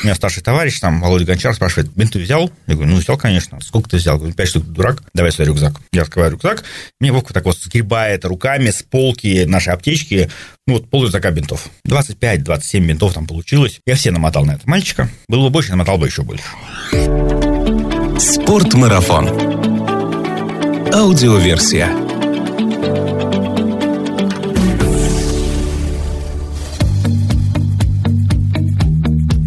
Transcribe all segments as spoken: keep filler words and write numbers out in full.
У меня старший товарищ, там, Володя Гончар, спрашивает: бинты взял? Я говорю: ну, взял, конечно. Сколько ты взял? Я говорю: пять штук, дурак. Давай свой рюкзак. Я открываю рюкзак. Мне Вовка так вот сгребает руками с полки нашей аптечки, ну, вот пол рюкзака бинтов. двадцать пять двадцать семь бинтов там получилось. Я все намотал на этого мальчика. Было бы больше, намотал бы еще больше. Спорт-марафон. Аудиоверсия.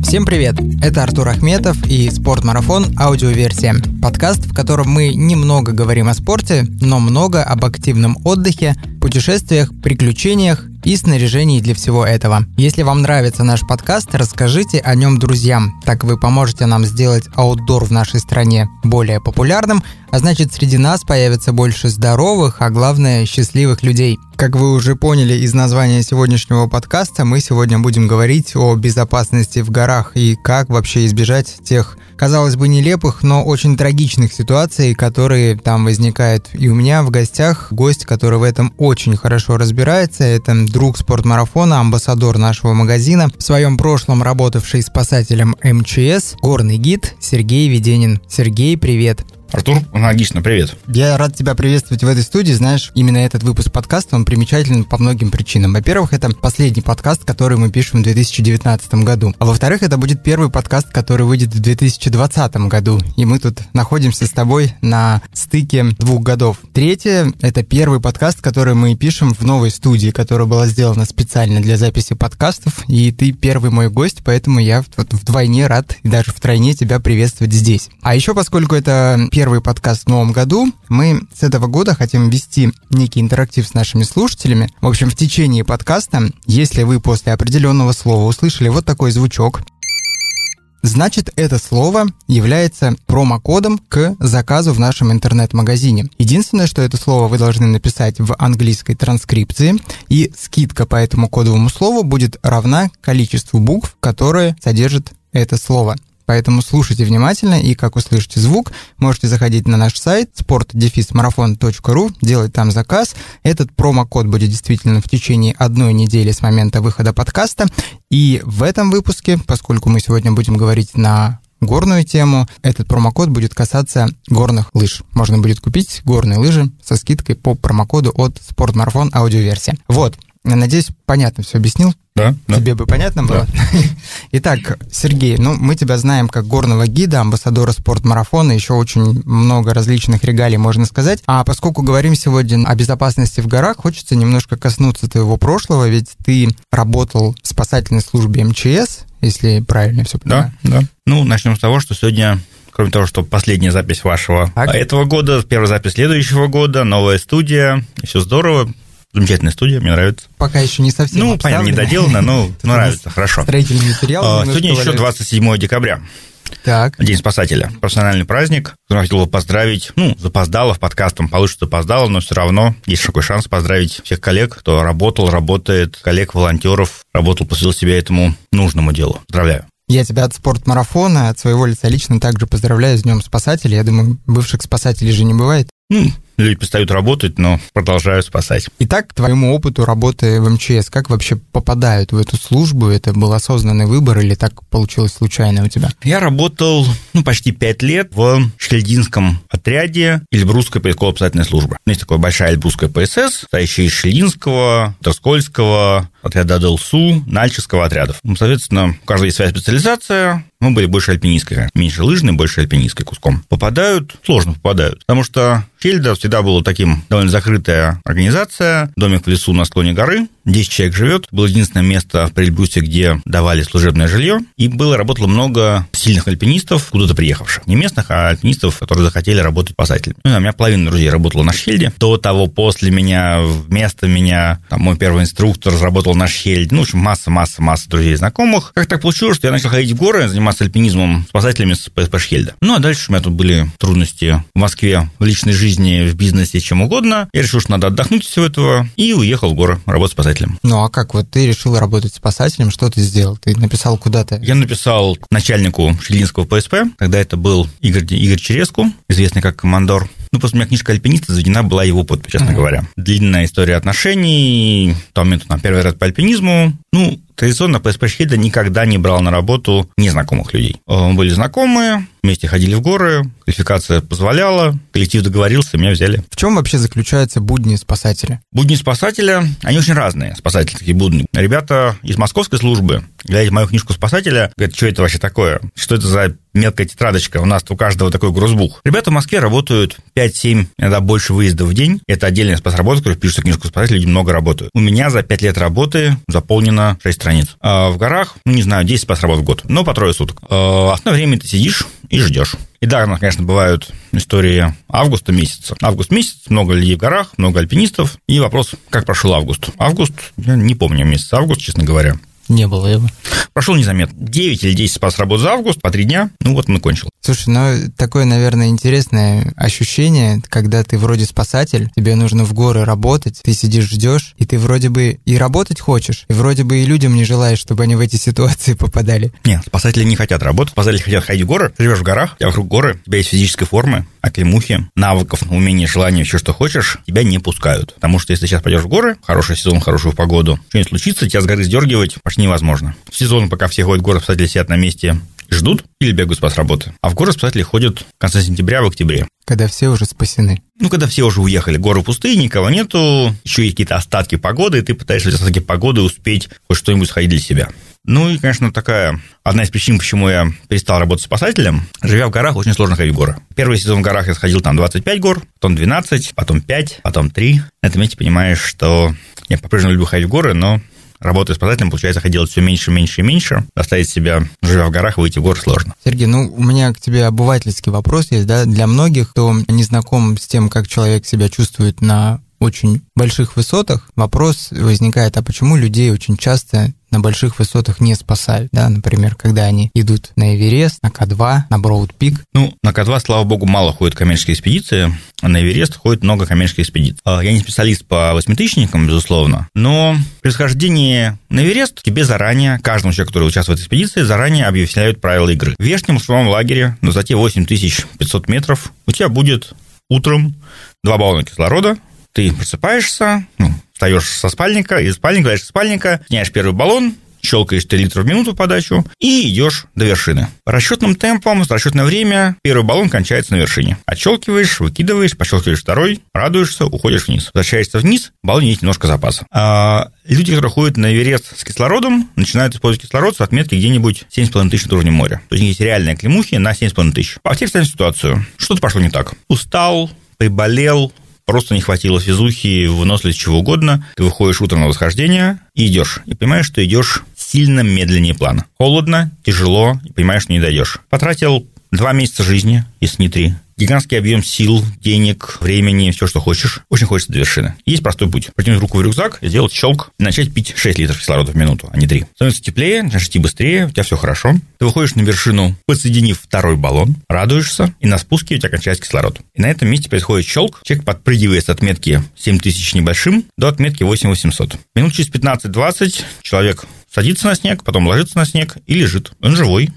Всем привет! Это Артур Ахметов и «Спорт-марафон. Аудиоверсия». Подкаст, в котором мы немного говорим о спорте, но много об активном отдыхе, путешествиях, приключениях и снаряжении для всего этого. Если вам нравится наш подкаст, расскажите о нем друзьям. Так вы поможете нам сделать аутдор в нашей стране более популярным, а значит, среди нас появится больше здоровых, а главное, счастливых людей. Как вы уже поняли из названия сегодняшнего подкаста, мы сегодня будем говорить о безопасности в горах и как вообще избежать тех, казалось бы, нелепых, но очень трагичных ситуаций, которые там возникают. И у меня в гостях гость, который в этом очень хорошо разбирается, это друг спортмарафона, амбассадор нашего магазина, в своем прошлом работавший спасателем эм че эс, горный гид Сергей Веденин. Сергей, привет! Артур, аналогично, привет. Я рад тебя приветствовать в этой студии. Знаешь, именно этот выпуск подкаста, он примечателен по многим причинам. Во-первых, это последний подкаст, который мы пишем в две тысячи девятнадцатом году. А во-вторых, это будет первый подкаст, который выйдет в две тысячи двадцатом году. И мы тут находимся с тобой на стыке двух годов. Третье, это первый подкаст, который мы пишем в новой студии, которая была сделана специально для записи подкастов. И ты первый мой гость, поэтому я вот вдвойне рад и даже втройне тебя приветствовать здесь. А еще, поскольку это первый подкаст в новом году, мы с этого года хотим вести некий интерактив с нашими слушателями. В общем, в течение подкаста, если вы после определенного слова услышали вот такой звучок, значит, это слово является промокодом к заказу в нашем интернет-магазине. Единственное, что это слово вы должны написать в английской транскрипции, и скидка по этому кодовому слову будет равна количеству букв, которые содержит это слово. Поэтому слушайте внимательно, и как услышите звук, можете заходить на наш сайт спорт марифон точка ру, делать там заказ. Этот промокод будет действительно в течение одной недели с момента выхода подкаста. И в этом выпуске, поскольку мы сегодня будем говорить на горную тему, этот промокод будет касаться горных лыж. Можно будет купить горные лыжи со скидкой по промокоду от «Спортмарафон. Аудиоверсия». Вот, надеюсь, понятно все объяснил. Да, Тебе да. бы понятно было? Да. Итак, Сергей, ну мы тебя знаем как горного гида, амбассадора спортмарафона, еще очень много различных регалий, можно сказать. А поскольку говорим сегодня о безопасности в горах, хочется немножко коснуться твоего прошлого, ведь ты работал в спасательной службе эм че эс, если правильно все понимаю. Да, да. Ну, начнем с того, что сегодня... Кроме того, что последняя запись вашего так. этого года, первая запись следующего года, новая студия, и все здорово. Замечательная студия, мне нравится. Пока еще не совсем Ну, понятно, не доделано, но нравится, хорошо. Строительный материал. Сегодня еще двадцать седьмое декабря. Так. День спасателя. Профессиональный праздник. Я хотел бы поздравить, ну, запоздало, в подкастом получится запоздало, но все равно есть такой шанс поздравить всех коллег, кто работал, работает, коллег, волонтеров, работал, посвятил себя этому нужному делу. Поздравляю. Я тебя от спортмарафона, от своего лица лично также поздравляю с Днем спасателя. Я думаю, бывших спасателей же не бывает. Ну, люди перестают работать, но продолжают спасать. Итак, к твоему опыту работы в эм че эс, как вообще попадают в эту службу? Это был осознанный выбор или так получилось случайно у тебя? Я работал ну, почти пять лет в Шельдинском отряде Эльбрусской поисково-спасательной службы. Есть такая большая Эльбрусская ПСС, состоящая из Шельдинского, Тарскольского отряда дэ эл эс у, Нальческого отрядов. Соответственно, у каждого есть своя специализация. Мы были больше альпинистской, меньше лыжной, больше альпинистской куском. Попадают, сложно попадают, потому что Шхельда всегда была таким довольно закрытая организация, домик в лесу на склоне горы, десять человек живет. Было единственное место в Приэльбрусье, где давали служебное жилье, и было, работало много сильных альпинистов, куда-то приехавших. Не местных, а альпинистов, которые захотели работать спасателями. Ну, у меня половина друзей работала на Шхельде. До того, после меня, вместо меня, там, мой первый инструктор разработал на Шхельде. Ну, в общем, масса-масса-масса друзей и знакомых. Как так получилось, что я начал ходить в горы, заниматься альпинизмом, спасателями с ПСП Шхельда. Ну, а дальше у меня тут были трудности в Москве, в личной жизни, в бизнесе, чем угодно. Я решил, что надо отдохнуть от всего этого, и уехал в горы работать спасателем. Ну, а как? Вот ты решил работать спасателем, что ты сделал? Ты написал куда-то? Я написал начальнику Шельдинского ПСП, тогда это был Игорь, Игорь Черезку, известный как командор. Ну, просто у меня книжка «Альпиниста» заведена была его подпись, честно uh-huh. говоря. Длинная история отношений, там, там первый ряд по альпинизму. Ну, Традиционно ПСП «Шхельда» никогда не брал на работу незнакомых людей. Были знакомые, вместе ходили в горы, квалификация позволяла, коллектив договорился, меня взяли. В чем вообще заключаются будни спасателя? Будни спасателя, они очень разные, спасатели такие будни. Ребята из московской службы, глядя в мою книжку спасателя, говорят, что это вообще такое, что это за мелкая тетрадочка, у нас у каждого такой грузбух. Ребята в Москве работают пять-семь, иногда больше выездов в день. Это отдельная спасработа, которые пишут, что книжку спасателя, люди много работают. У меня за пять лет работы заполнено шесть страниц. А в горах, ну, не знаю, десять спасработ в год, но по трое суток. А основное время ты сидишь и ждешь. И да, конечно, бывают истории августа месяца. Август месяц, много людей в горах, много альпинистов. И вопрос, как прошел август? Август, я не помню месяц август, честно говоря. Не было его. Прошел незаметно. девять или десять спасработ за август, по три дня, ну вот он и кончил. Слушай, ну такое, наверное, интересное ощущение, когда ты вроде спасатель, тебе нужно в горы работать, ты сидишь, ждешь, и ты вроде бы и работать хочешь, и вроде бы и людям не желаешь, чтобы они в эти ситуации попадали. Нет, спасатели не хотят работать, спасатели хотят ходить в горы, ты живешь в горах, у тебя вокруг горы, у тебя есть физической формы, оклемухи, навыков, умения, желания, все, что хочешь, тебя не пускают. Потому что если ты сейчас пойдешь в горы, хороший сезон, хорошую погоду, что-нибудь случится, тебя с горы сдергивать почти невозможно. В сезон, пока все ходят в горы, спасатели сидят на месте, ждут или бегают спас работы. А в горы спасатели ходят в конце сентября, в октябре. Когда все уже спасены. Ну, когда все уже уехали. Горы пустые, никого нету, еще есть какие-то остатки погоды, и ты пытаешься остатки погоды успеть хоть что-нибудь сходить для себя. Ну и, конечно, такая одна из причин, почему я перестал работать спасателем. Живя в горах, очень сложно ходить в горы. Первый сезон в горах я сходил там двадцать пять гор, потом двенадцать, потом пять, потом три. На этом месте понимаешь, что я по-прежнему люблю ходить в горы, но... Работая спасателем, получается, хотя делать все меньше, меньше и меньше. Оставить себя, живя в горах, выйти в горы сложно. Сергей, ну, у меня к тебе обывательский вопрос есть, да? Для многих, кто не знаком с тем, как человек себя чувствует на очень больших высотах, вопрос возникает, а почему людей очень часто на больших высотах не спасают, да, например, когда они идут на Эверест, на К два, на Броудпик. Ну, на К два, слава богу, мало ходят коммерческие экспедиции, а на Эверест ходит много коммерческих экспедиций. Я не специалист по восьмитысячникам, безусловно, но при схождении на Эверест тебе заранее, каждому человеку, который участвует в экспедиции, заранее объясняют правила игры. В верхнем условном лагере на высоте восемь тысяч пятьсот метров у тебя будет утром два баллона кислорода, ты просыпаешься, ну, встаешь со спальника, из спальника, даешь спальника, сняешь первый баллон, щелкаешь три литра в минуту подачу и идешь до вершины. По расчетным темпам, с расчетное время, первый баллон кончается на вершине. Отщелкиваешь, выкидываешь, пощелкиваешь второй, радуешься, уходишь вниз. Возвращаешься вниз, баллон есть немножко запаса. А люди, которые ходят на Эверест с кислородом, начинают использовать кислород с отметки где-нибудь семь с половиной тысяч над уровнем моря. То есть есть реальные клемухи на семь с половиной тысяч. А все встали в ситуацию. Что-то пошло не так. Устал, приболел, просто не хватило физухи, выносливости, чего угодно. Ты выходишь утром на восхождение и идешь. И понимаешь, что идешь сильно медленнее плана. Холодно, тяжело, и понимаешь, что не дойдешь. Потратил два месяца жизни, если не три. Гигантский объем сил, денег, времени, все, что хочешь. Очень хочется до вершины. Есть простой путь. Протянуть руку в рюкзак, сделать щелк и начать пить шесть литров кислорода в минуту, а не три. Становится теплее, начинаешь идти быстрее, у тебя все хорошо. Ты выходишь на вершину, подсоединив второй баллон, радуешься, и на спуске у тебя кончается кислород. И на этом месте происходит щелк. Человек подпрыгивает с отметки семь тысяч небольшим до отметки восемь тысяч восемьсот. Минут через пятнадцать-двадцать человек садится на снег, потом ложится на снег и лежит. Он живой.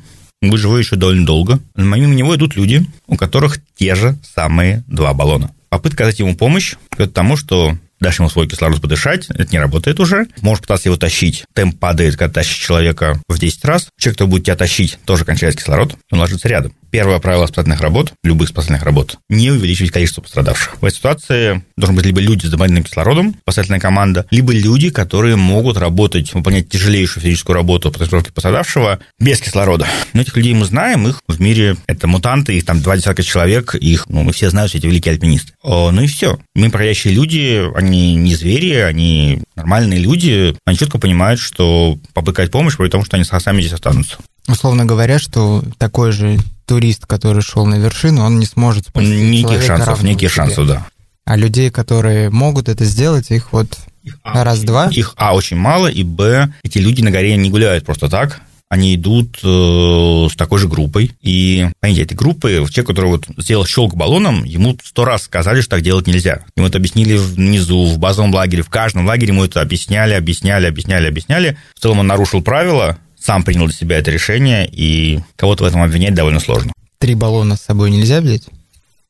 Будет живой еще довольно долго. Мимо него идут люди, у которых те же самые два баллона. Попытка дать ему помощь к тому, что дашь ему свой кислород подышать, это не работает уже. Можешь пытаться его тащить. Темп падает, когда тащишь человека в десять раз. Человек, кто будет тебя тащить, тоже кончается кислород, он ложится рядом. Первое правило спасательных работ, любых спасательных работ, не увеличивать количество пострадавших. В этой ситуации должны быть либо люди с добавленным кислородом, спасательная команда, либо люди, которые могут работать, выполнять тяжелейшую физическую работу по транспортировке пострадавшего без кислорода. Но этих людей мы знаем, их в мире, это мутанты, их там два десятка человек, их, ну, мы все знаем, все эти великие альпинисты. О, ну и все. Мы проходящие люди, они Они не звери, они нормальные люди, они четко понимают, что попытать помощь, при том, что они сами здесь останутся. Условно говоря, что такой же турист, который шел на вершину, он не сможет спасти человека. Никаких шансов, никаких шансов, да. А людей, которые могут это сделать, их вот раз-два. Их, а, очень мало, и, б, эти люди на горе не гуляют просто так. Они идут э, с такой же группой. И, понимаете, этой группы, человек, который вот сделал щелк баллоном, ему сто раз сказали, что так делать нельзя. Ему это объяснили внизу, в базовом лагере, в каждом лагере ему это объясняли, объясняли, объясняли, объясняли. В целом он нарушил правила, сам принял для себя это решение, и кого-то в этом обвинять довольно сложно. Три баллона с собой нельзя взять?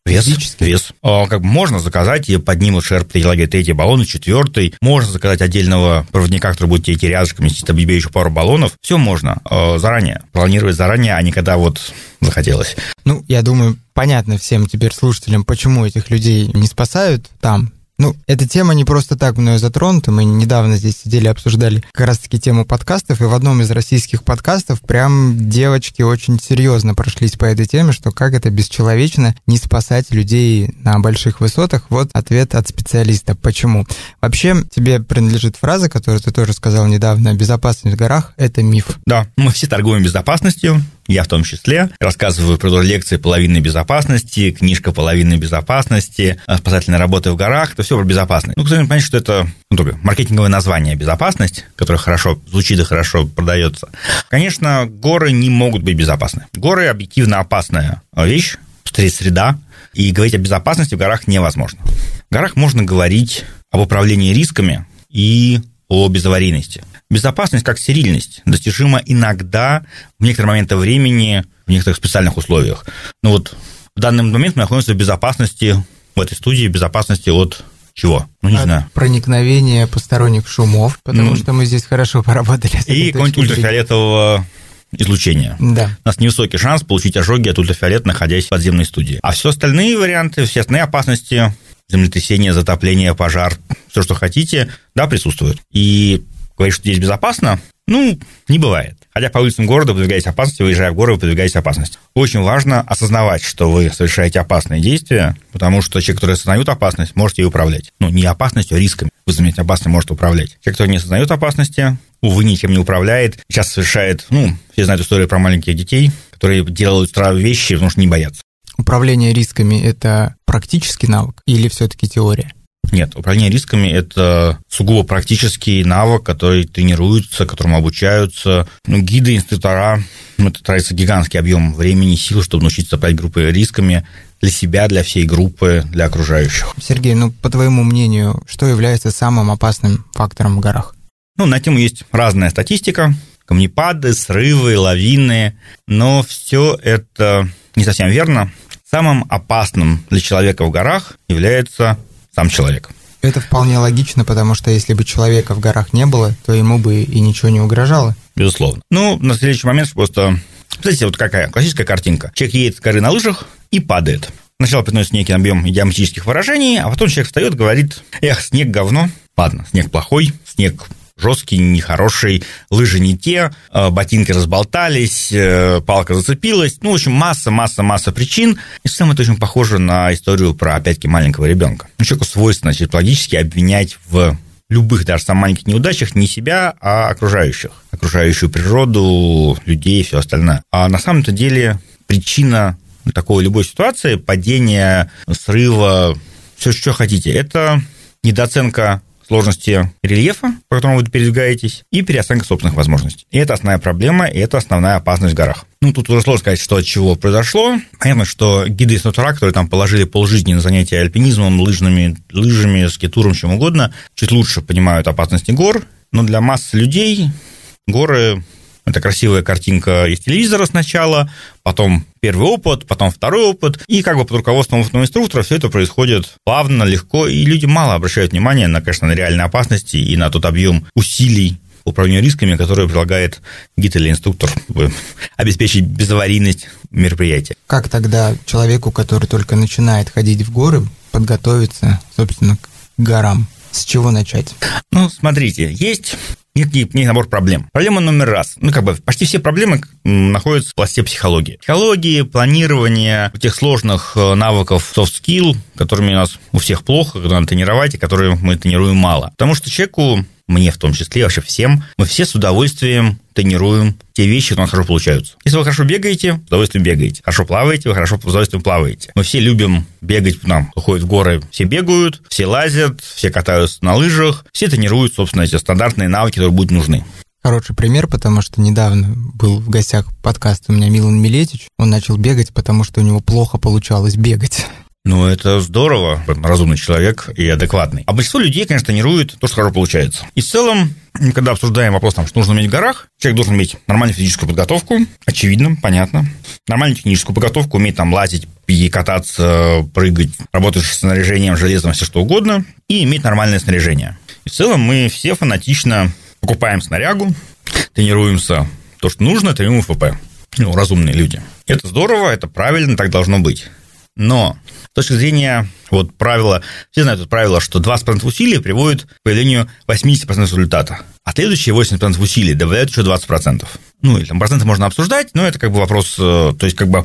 Вес, физически. Вес. А, как бы можно заказать, и поднимут шерп, прилагает третий баллон, четвертый. Можно заказать отдельного проводника, который будет идти рядышком, если там тебе еще пару баллонов. Все можно а, заранее. Планировать заранее, а не когда вот захотелось. Ну, я думаю, понятно всем теперь слушателям, почему этих людей не спасают там. Ну, эта тема не просто так мною затронута. Мы недавно здесь сидели, обсуждали как раз-таки тему подкастов, и в одном из российских подкастов прям девочки очень серьезно прошлись по этой теме, что как это бесчеловечно не спасать людей на больших высотах. Вот ответ от специалиста. Почему? Вообще, тебе принадлежит фраза, которую ты тоже сказал недавно, безопасность в горах – это миф. Да, мы все торгуем безопасностью. Я в том числе рассказываю про лекции «Половинной безопасности», книжка «Половинной безопасности», «Спасательные работы в горах», то все про безопасность. Ну, кстати, понятно, что это ну, только маркетинговое название «Безопасность», которое хорошо звучит и хорошо продается. Конечно, горы не могут быть безопасны. Горы – объективно опасная вещь, среда, и говорить о безопасности в горах невозможно. В горах можно говорить об управлении рисками и о безаварийности. Безопасность как стерильность достижима иногда в некоторые моменты времени, в некоторых специальных условиях. Ну вот в данный момент мы находимся в безопасности, в этой студии, в безопасности от чего? Ну, не от знаю. Проникновения посторонних шумов, потому ну, что мы здесь хорошо поработали. И какого-нибудь ультрафиолетового излучения. Да. У нас невысокий шанс получить ожоги от ультрафиолета, находясь в подземной студии. А все остальные варианты, все остальные опасности, землетрясение, затопление, пожар, все, что хотите, да, присутствуют. И говорить, что здесь безопасно, ну, не бывает. Хотя по улицам города, подвигаясь опасности, выезжая в горы, вы подвигаетесь опасности. Очень важно осознавать, что вы совершаете опасные действия, потому что человек, который осознает опасность, может ей управлять. Ну, не опасностью, а рисками. Вы заметите, опасность может управлять. Человек, который не осознает опасности, увы, ничем не управляет, сейчас совершает, ну, все знают историю про маленьких детей, которые делают странные вещи, потому что не боятся. Управление рисками – это практический навык или все-таки теория? Нет, управление рисками – это сугубо практический навык, который тренируется, которому обучаются. Ну, гиды, инструктора, это тратится гигантский объем времени, сил, чтобы научиться управлять группой рисками для себя, для всей группы, для окружающих. Сергей, ну, по твоему мнению, что является самым опасным фактором в горах? Ну, на тему есть разная статистика. Камнепады, срывы, лавины. Но все это не совсем верно. Самым опасным для человека в горах является сам человек. Это вполне логично, потому что если бы человека в горах не было, то ему бы и ничего не угрожало. Безусловно. Ну, на следующий момент просто... Смотрите, вот какая классическая картинка. Человек едет с горы на лыжах и падает. Сначала приносит некий объем идиоматических выражений, а потом человек встает, говорит: «Эх, снег говно». Ладно, снег плохой, снег жесткий, нехороший, лыжи не те, ботинки разболтались, палка зацепилась. Ну, в общем, масса-масса-масса причин. И сам это очень похоже на историю про, опять-таки, маленького ребенка. Ну, человеку свойственно, значит, логически обвинять в любых, даже самых маленьких неудачах не себя, а окружающих. Окружающую природу, людей и все остальное. А на самом-то деле причина такой любой ситуации, падения, срыва, все, что хотите, это недооценка сложности рельефа, по которому вы передвигаетесь, и переоценка собственных возможностей. И это основная проблема, и это основная опасность в горах. Ну, тут уже сложно сказать, что от чего произошло. Понятно, что гиды и инструктора, которые там положили полжизни на занятия альпинизмом, лыжными, лыжами, скитуром, чем угодно, чуть лучше понимают опасности гор, но для массы людей горы – это красивая картинка из телевизора сначала, потом первый опыт, потом второй опыт, и как бы под руководством опытного инструктора все это происходит плавно, легко, и люди мало обращают внимания на, конечно, на реальные опасности и на тот объем усилий управления рисками, которые прилагает гид или инструктор, чтобы обеспечить безаварийность мероприятия. Как тогда человеку, который только начинает ходить в горы, подготовиться, собственно, к горам? С чего начать? Ну, смотрите, есть... Некий, некий набор проблем. Проблема номер раз. Ну, как бы почти все проблемы находятся в пласте психологии. Психологии, планирования, тех сложных навыков soft skill, которыми у нас у всех плохо, которые надо тренировать, и которые мы тренируем мало. Потому что человеку, мне в том числе, вообще всем, мы все с удовольствием тренируем те вещи, которые у нас хорошо получаются. Если вы хорошо бегаете, с удовольствием бегаете. Хорошо плаваете, вы хорошо с удовольствием плаваете. Мы все любим бегать, нам уходят в горы, все бегают, все лазят, все катаются на лыжах, все тренируют, собственно, эти стандартные навыки, которые будут нужны. Хороший пример, потому что недавно был в гостях подкаст у меня Милан Милетич. Он начал бегать, потому что у него плохо получалось бегать. Ну, это здорово. Разумный человек и адекватный. А большинство людей, конечно, тренирует то, что хорошо получается. И в целом, когда обсуждаем вопрос, там, что нужно иметь в горах, человек должен иметь нормальную физическую подготовку. Очевидно, понятно. нормальную техническую подготовку, умеет там лазить и кататься, прыгать, работаешь с снаряжением, железом, все что угодно, и иметь нормальное снаряжение. И в целом мы все фанатично покупаем снарягу, тренируемся то, что нужно, тренируем эф пэ пэ. Ну, разумные люди. Это здорово, это правильно, так должно быть. Но с точки зрения вот правила, все знают это правило, что двадцать процентов усилий приводит к появлению восемьдесят процентов результата, а следующие восемьдесят процентов усилий добавляют еще двадцать процентов. Ну, или там проценты можно обсуждать, но это как бы вопрос, то есть как бы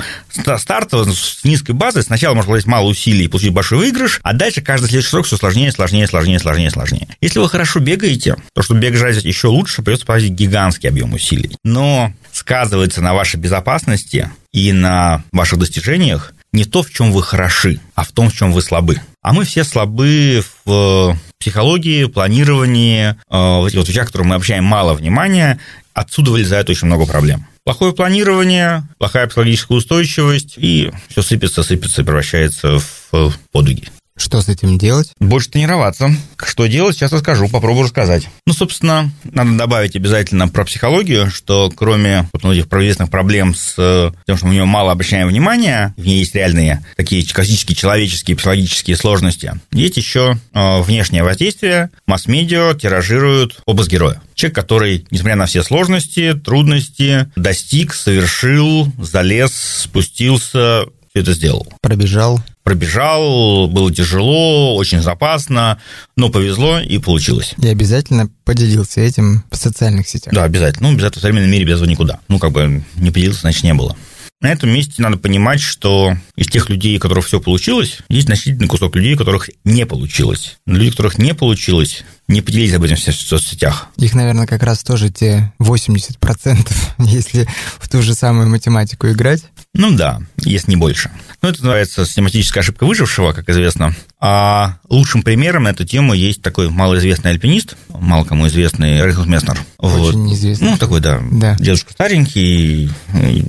старт с низкой базы, сначала можно получить мало усилий и получить большой выигрыш, а дальше каждый следующий срок все сложнее, сложнее, сложнее, сложнее, сложнее. Если вы хорошо бегаете, то чтобы бежать еще лучше, придется повысить гигантский объем усилий. Но сказывается на вашей безопасности и на ваших достижениях не то, в чем вы хороши, а в том, в чем вы слабы. А мы все слабы в психологии, планировании, в этих вот вещах, которым мы обращаем мало внимания, отсюда вылезает очень много проблем. Плохое планирование, плохая психологическая устойчивость, и все сыпется, сыпется и превращается в подвиги. Что с этим делать? Больше тренироваться. Что делать, сейчас расскажу, попробую рассказать. Ну, собственно, надо добавить обязательно про психологию, что кроме ну, этих известных проблем с тем, что мы в нее мало обращаем внимания, в ней есть реальные такие классические человеческие психологические сложности, есть еще э, внешнее воздействие, масс-медиа тиражируют образ героя. Человек, который, несмотря на все сложности, трудности, достиг, совершил, залез, спустился, все это сделал. Пробежал. Пробежал, было тяжело, очень запасно, но повезло и получилось. И обязательно поделился этим в социальных сетях. Да, обязательно. Ну, обязательно в современном мире без этого никуда. Ну, как бы не поделился, значит, не было. На этом месте надо понимать, что из тех людей, у которых все получилось, есть значительный кусок людей, у которых не получилось. Но люди, у которых не получилось, не поделились об этом в соцсетях. Их, наверное, как раз тоже те восемьдесят процентов, если в ту же самую математику играть. Ну да, если не больше. Ну, это называется систематическая ошибка выжившего, как известно. А лучшим примером на эту тему есть такой малоизвестный альпинист, мало кому известный Райнхольд Месснер. Очень неизвестный. Вот. Ну, такой, да, да. Дедушка старенький, и...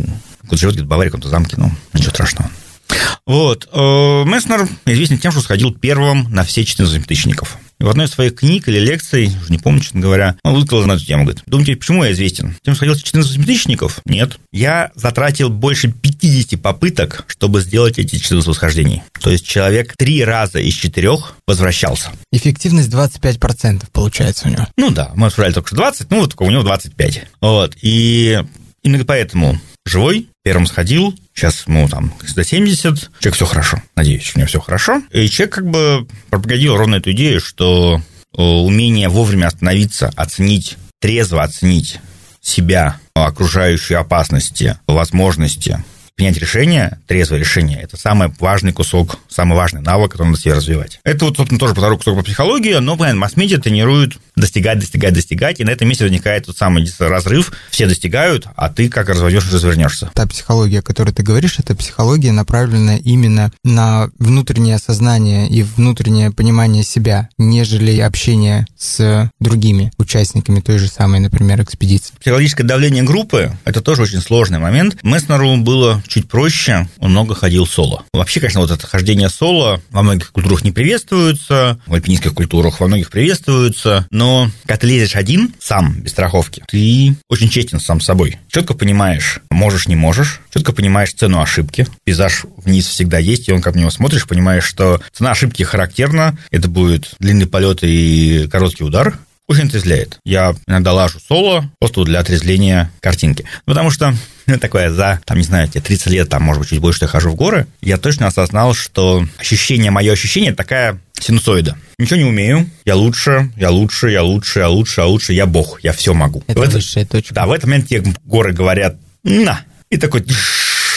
живет где-то в Баварии, в каком-то замке, ну, ничего страшного. Вот. Месснер известен тем, что сходил первым на все четырнадцать восьмитысячников. В одной из своих книг или лекций, уже не помню, честно говоря, он высказал на эту тему, говорит, думаете, почему я известен? Тем, что сходил четырнадцать восьмитысячников? Нет. Я затратил больше пятьдесят попыток, чтобы сделать эти четырнадцать восхождений. То есть человек три раза из четырех возвращался. Эффективность двадцать пять процентов получается у него. Ну да, мы обсуждали только что двадцать, ну вот у него двадцать пять. Вот. И именно поэтому живой, первым сходил, сейчас ему там до семидесяти, человек все хорошо, надеюсь, у него все хорошо. И человек как бы пропагандировал ровно эту идею, что умение вовремя остановиться, оценить, трезво оценить себя, окружающие опасности, возможности, принять решение, трезвое решение, это самый важный кусок, самый важный навык, который надо себе развивать. Это вот, собственно, тоже второй кусок по психологии, но, понятно, масс-медиа тренирует достигать, достигать, достигать, и на этом месте возникает тот самый разрыв, все достигают, а ты как разводёшь и развернешься. Та психология, о которой ты говоришь, это психология, направленная именно на внутреннее сознание и внутреннее понимание себя, нежели общение с другими участниками той же самой, например, экспедиции. Психологическое давление группы – это тоже очень сложный момент. Месснеру было чуть проще, он много ходил соло. Вообще, конечно, вот это хождение соло во многих культурах не приветствуется, в альпинистских культурах во многих приветствуется, но когда ты лезешь один, сам, без страховки, ты очень честен сам с собой. Четко понимаешь, можешь, не можешь, четко понимаешь цену ошибки. Пейзаж вниз всегда есть, и он как на него смотришь, понимаешь, что цена ошибки характерна, это будет длинный полет и короткий удар. Очень отрезвляет. Я иногда лажу соло просто для отрезвления картинки. Потому что, ну, такое за, там, не знаю, те тридцать лет, там, может быть, чуть больше, что я хожу в горы, я точно осознал, что ощущение, мое ощущение, такая синусоида. Ничего не умею, я лучше, я лучше, я лучше, я лучше, я лучше, я бог, я все могу. Это в высшая это, точка. Да, в этот момент те горы говорят «на», и такой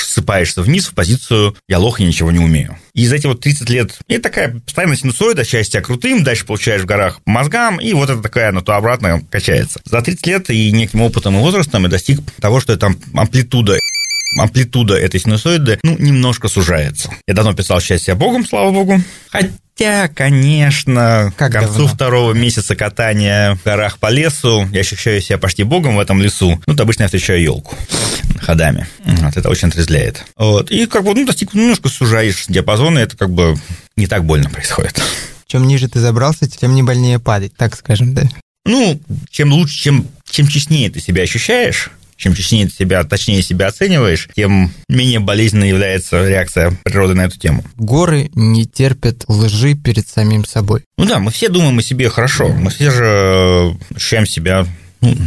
сыпаешься вниз в позицию «я лох, я ничего не умею». И за эти вот тридцать лет... И такая постоянная синусоида, счастье крутым, дальше получаешь в горах по мозгам, и вот это такая, ну, то обратно качается. За тридцать лет и неким опытом и возрастом я достиг того, что там амплитуда... Амплитуда этой синусоиды, ну, немножко сужается. Я давно писал «Счастье Богом», слава Богу. Хотя, конечно, как к концу давно? второго месяца катания в горах по лесу я ощущаю себя почти богом в этом лесу. Ну, то обычно я встречаю елку ходами. Вот, это очень отрезвляет. Вот. И как бы, ну, достиг, немножко сужаешь диапазон, и это как бы не так больно происходит. Чем ниже ты забрался, тем не больнее падать, так скажем, да? Ну, чем лучше, чем, чем честнее ты себя ощущаешь, Чем честнее ты себя, точнее себя оцениваешь, тем менее болезненной является реакция природы на эту тему. Горы не терпят лжи перед самим собой. Ну да, мы все думаем о себе хорошо. Мы все же ощущаем себя... Ну,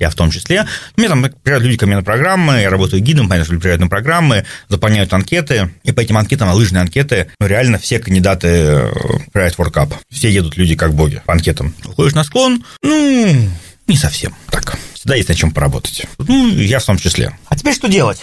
я в том числе. У меня там приезжают люди ко мне на программы, я работаю гидом, понятно, что люди приезжают на программы, заполняют анкеты, и по этим анкетам, а лыжные анкеты, ну, реально все кандидаты приезжают в World Cup. Все едут люди как боги по анкетам. Уходишь на склон, ну, не совсем так. Всегда есть на чем поработать. Ну, я в том числе. А теперь что делать?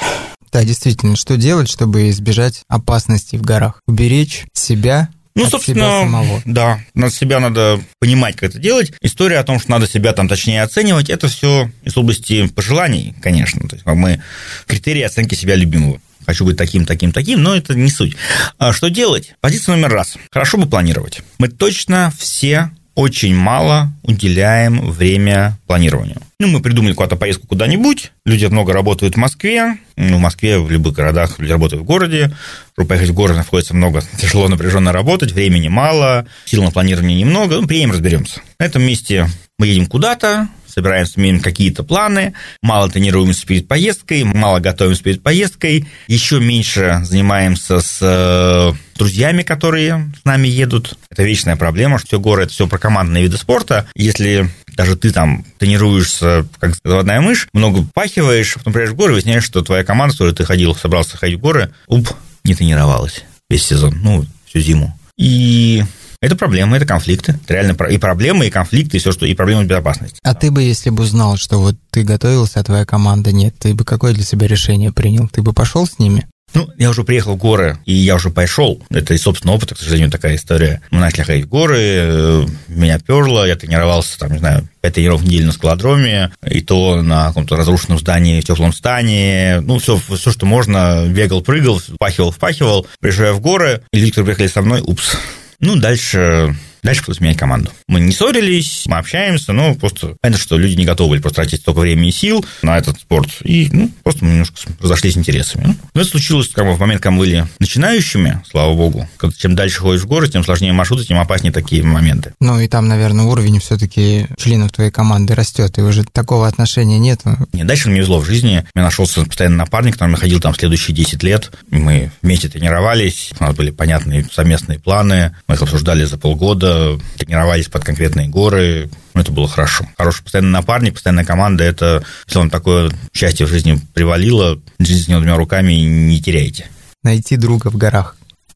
Да, действительно, что делать, чтобы избежать опасностей в горах? Уберечь себя... Ну, от собственно, да, на себя надо понимать, как это делать. История о том, что надо себя там точнее оценивать, это все из области пожеланий, конечно. То есть мы критерии оценки себя любимого. Хочу быть таким, таким, таким, но это не суть. А что делать? Позиция номер раз. Хорошо бы планировать. Мы точно все очень мало уделяем время планированию. Ну, мы придумали куда-то поездку куда-нибудь, люди много работают в Москве, ну, в Москве, в любых городах, люди работают в городе, чтобы поехать в город, находится много, тяжело, напряженно работать, времени мало, сил на планирование немного, ну, приедем, разберемся. На этом месте мы едем куда-то, собираемся, имеем какие-то планы, мало тренируемся перед поездкой, мало готовимся перед поездкой, еще меньше занимаемся с друзьями, которые с нами едут. Это вечная проблема, что все горы – это все про командные виды спорта. Если даже ты там тренируешься, как заводная мышь, много пахиваешь, потом приезжаешь в горы, выясняешь, что твоя команда, с которой ты ходил, собрался ходить в горы, уп, не тренировалась весь сезон, ну, всю зиму. И... это проблемы, это конфликты. Это реально и проблемы, и конфликты, и все, что и проблемы безопасности. А да. Ты бы, если бы узнал, что вот ты готовился, а твоя команда нет, ты бы какое для себя решение принял? Ты бы пошел с ними? Ну, я уже приехал в горы, и я уже пошел. Это из собственного опыта, к сожалению, такая история. Мы начали ходить в горы, меня перло, я тренировался, там, не знаю, пять тренировок в неделю на скалодроме, и то на каком-то разрушенном здании, в теплом стане, ну, все, все, что можно, бегал, прыгал, впахивал, впахивал, приезжаю в горы, и люди, которые приехали со мной, упс. Ну, дальше, дальше пришлось менять команду. Мы не ссорились, мы общаемся, но просто понятно, что люди не готовы были просто тратить столько времени и сил на этот спорт, и ну, просто мы немножко разошлись интересами. Но это случилось как бы, в момент, когда мы были начинающими, слава богу. Когда, чем дальше ходишь в горы, тем сложнее маршруты, тем опаснее такие моменты. Ну, и там, наверное, уровень все-таки членов твоей команды растет, и уже такого отношения нет. Нет, дальше мне везло в жизни. У меня нашелся постоянный напарник, который я ходил там следующие десять лет. Мы вместе тренировались, у нас были понятные совместные планы, мы их обсуждали за полгода, тренировались под конкретные горы. Ну, это было хорошо. Хороший постоянный напарник, постоянная команда, это, если вам такое счастье в жизни привалило, держитесь с ним двумя руками и не теряйте. Найти друга в горах.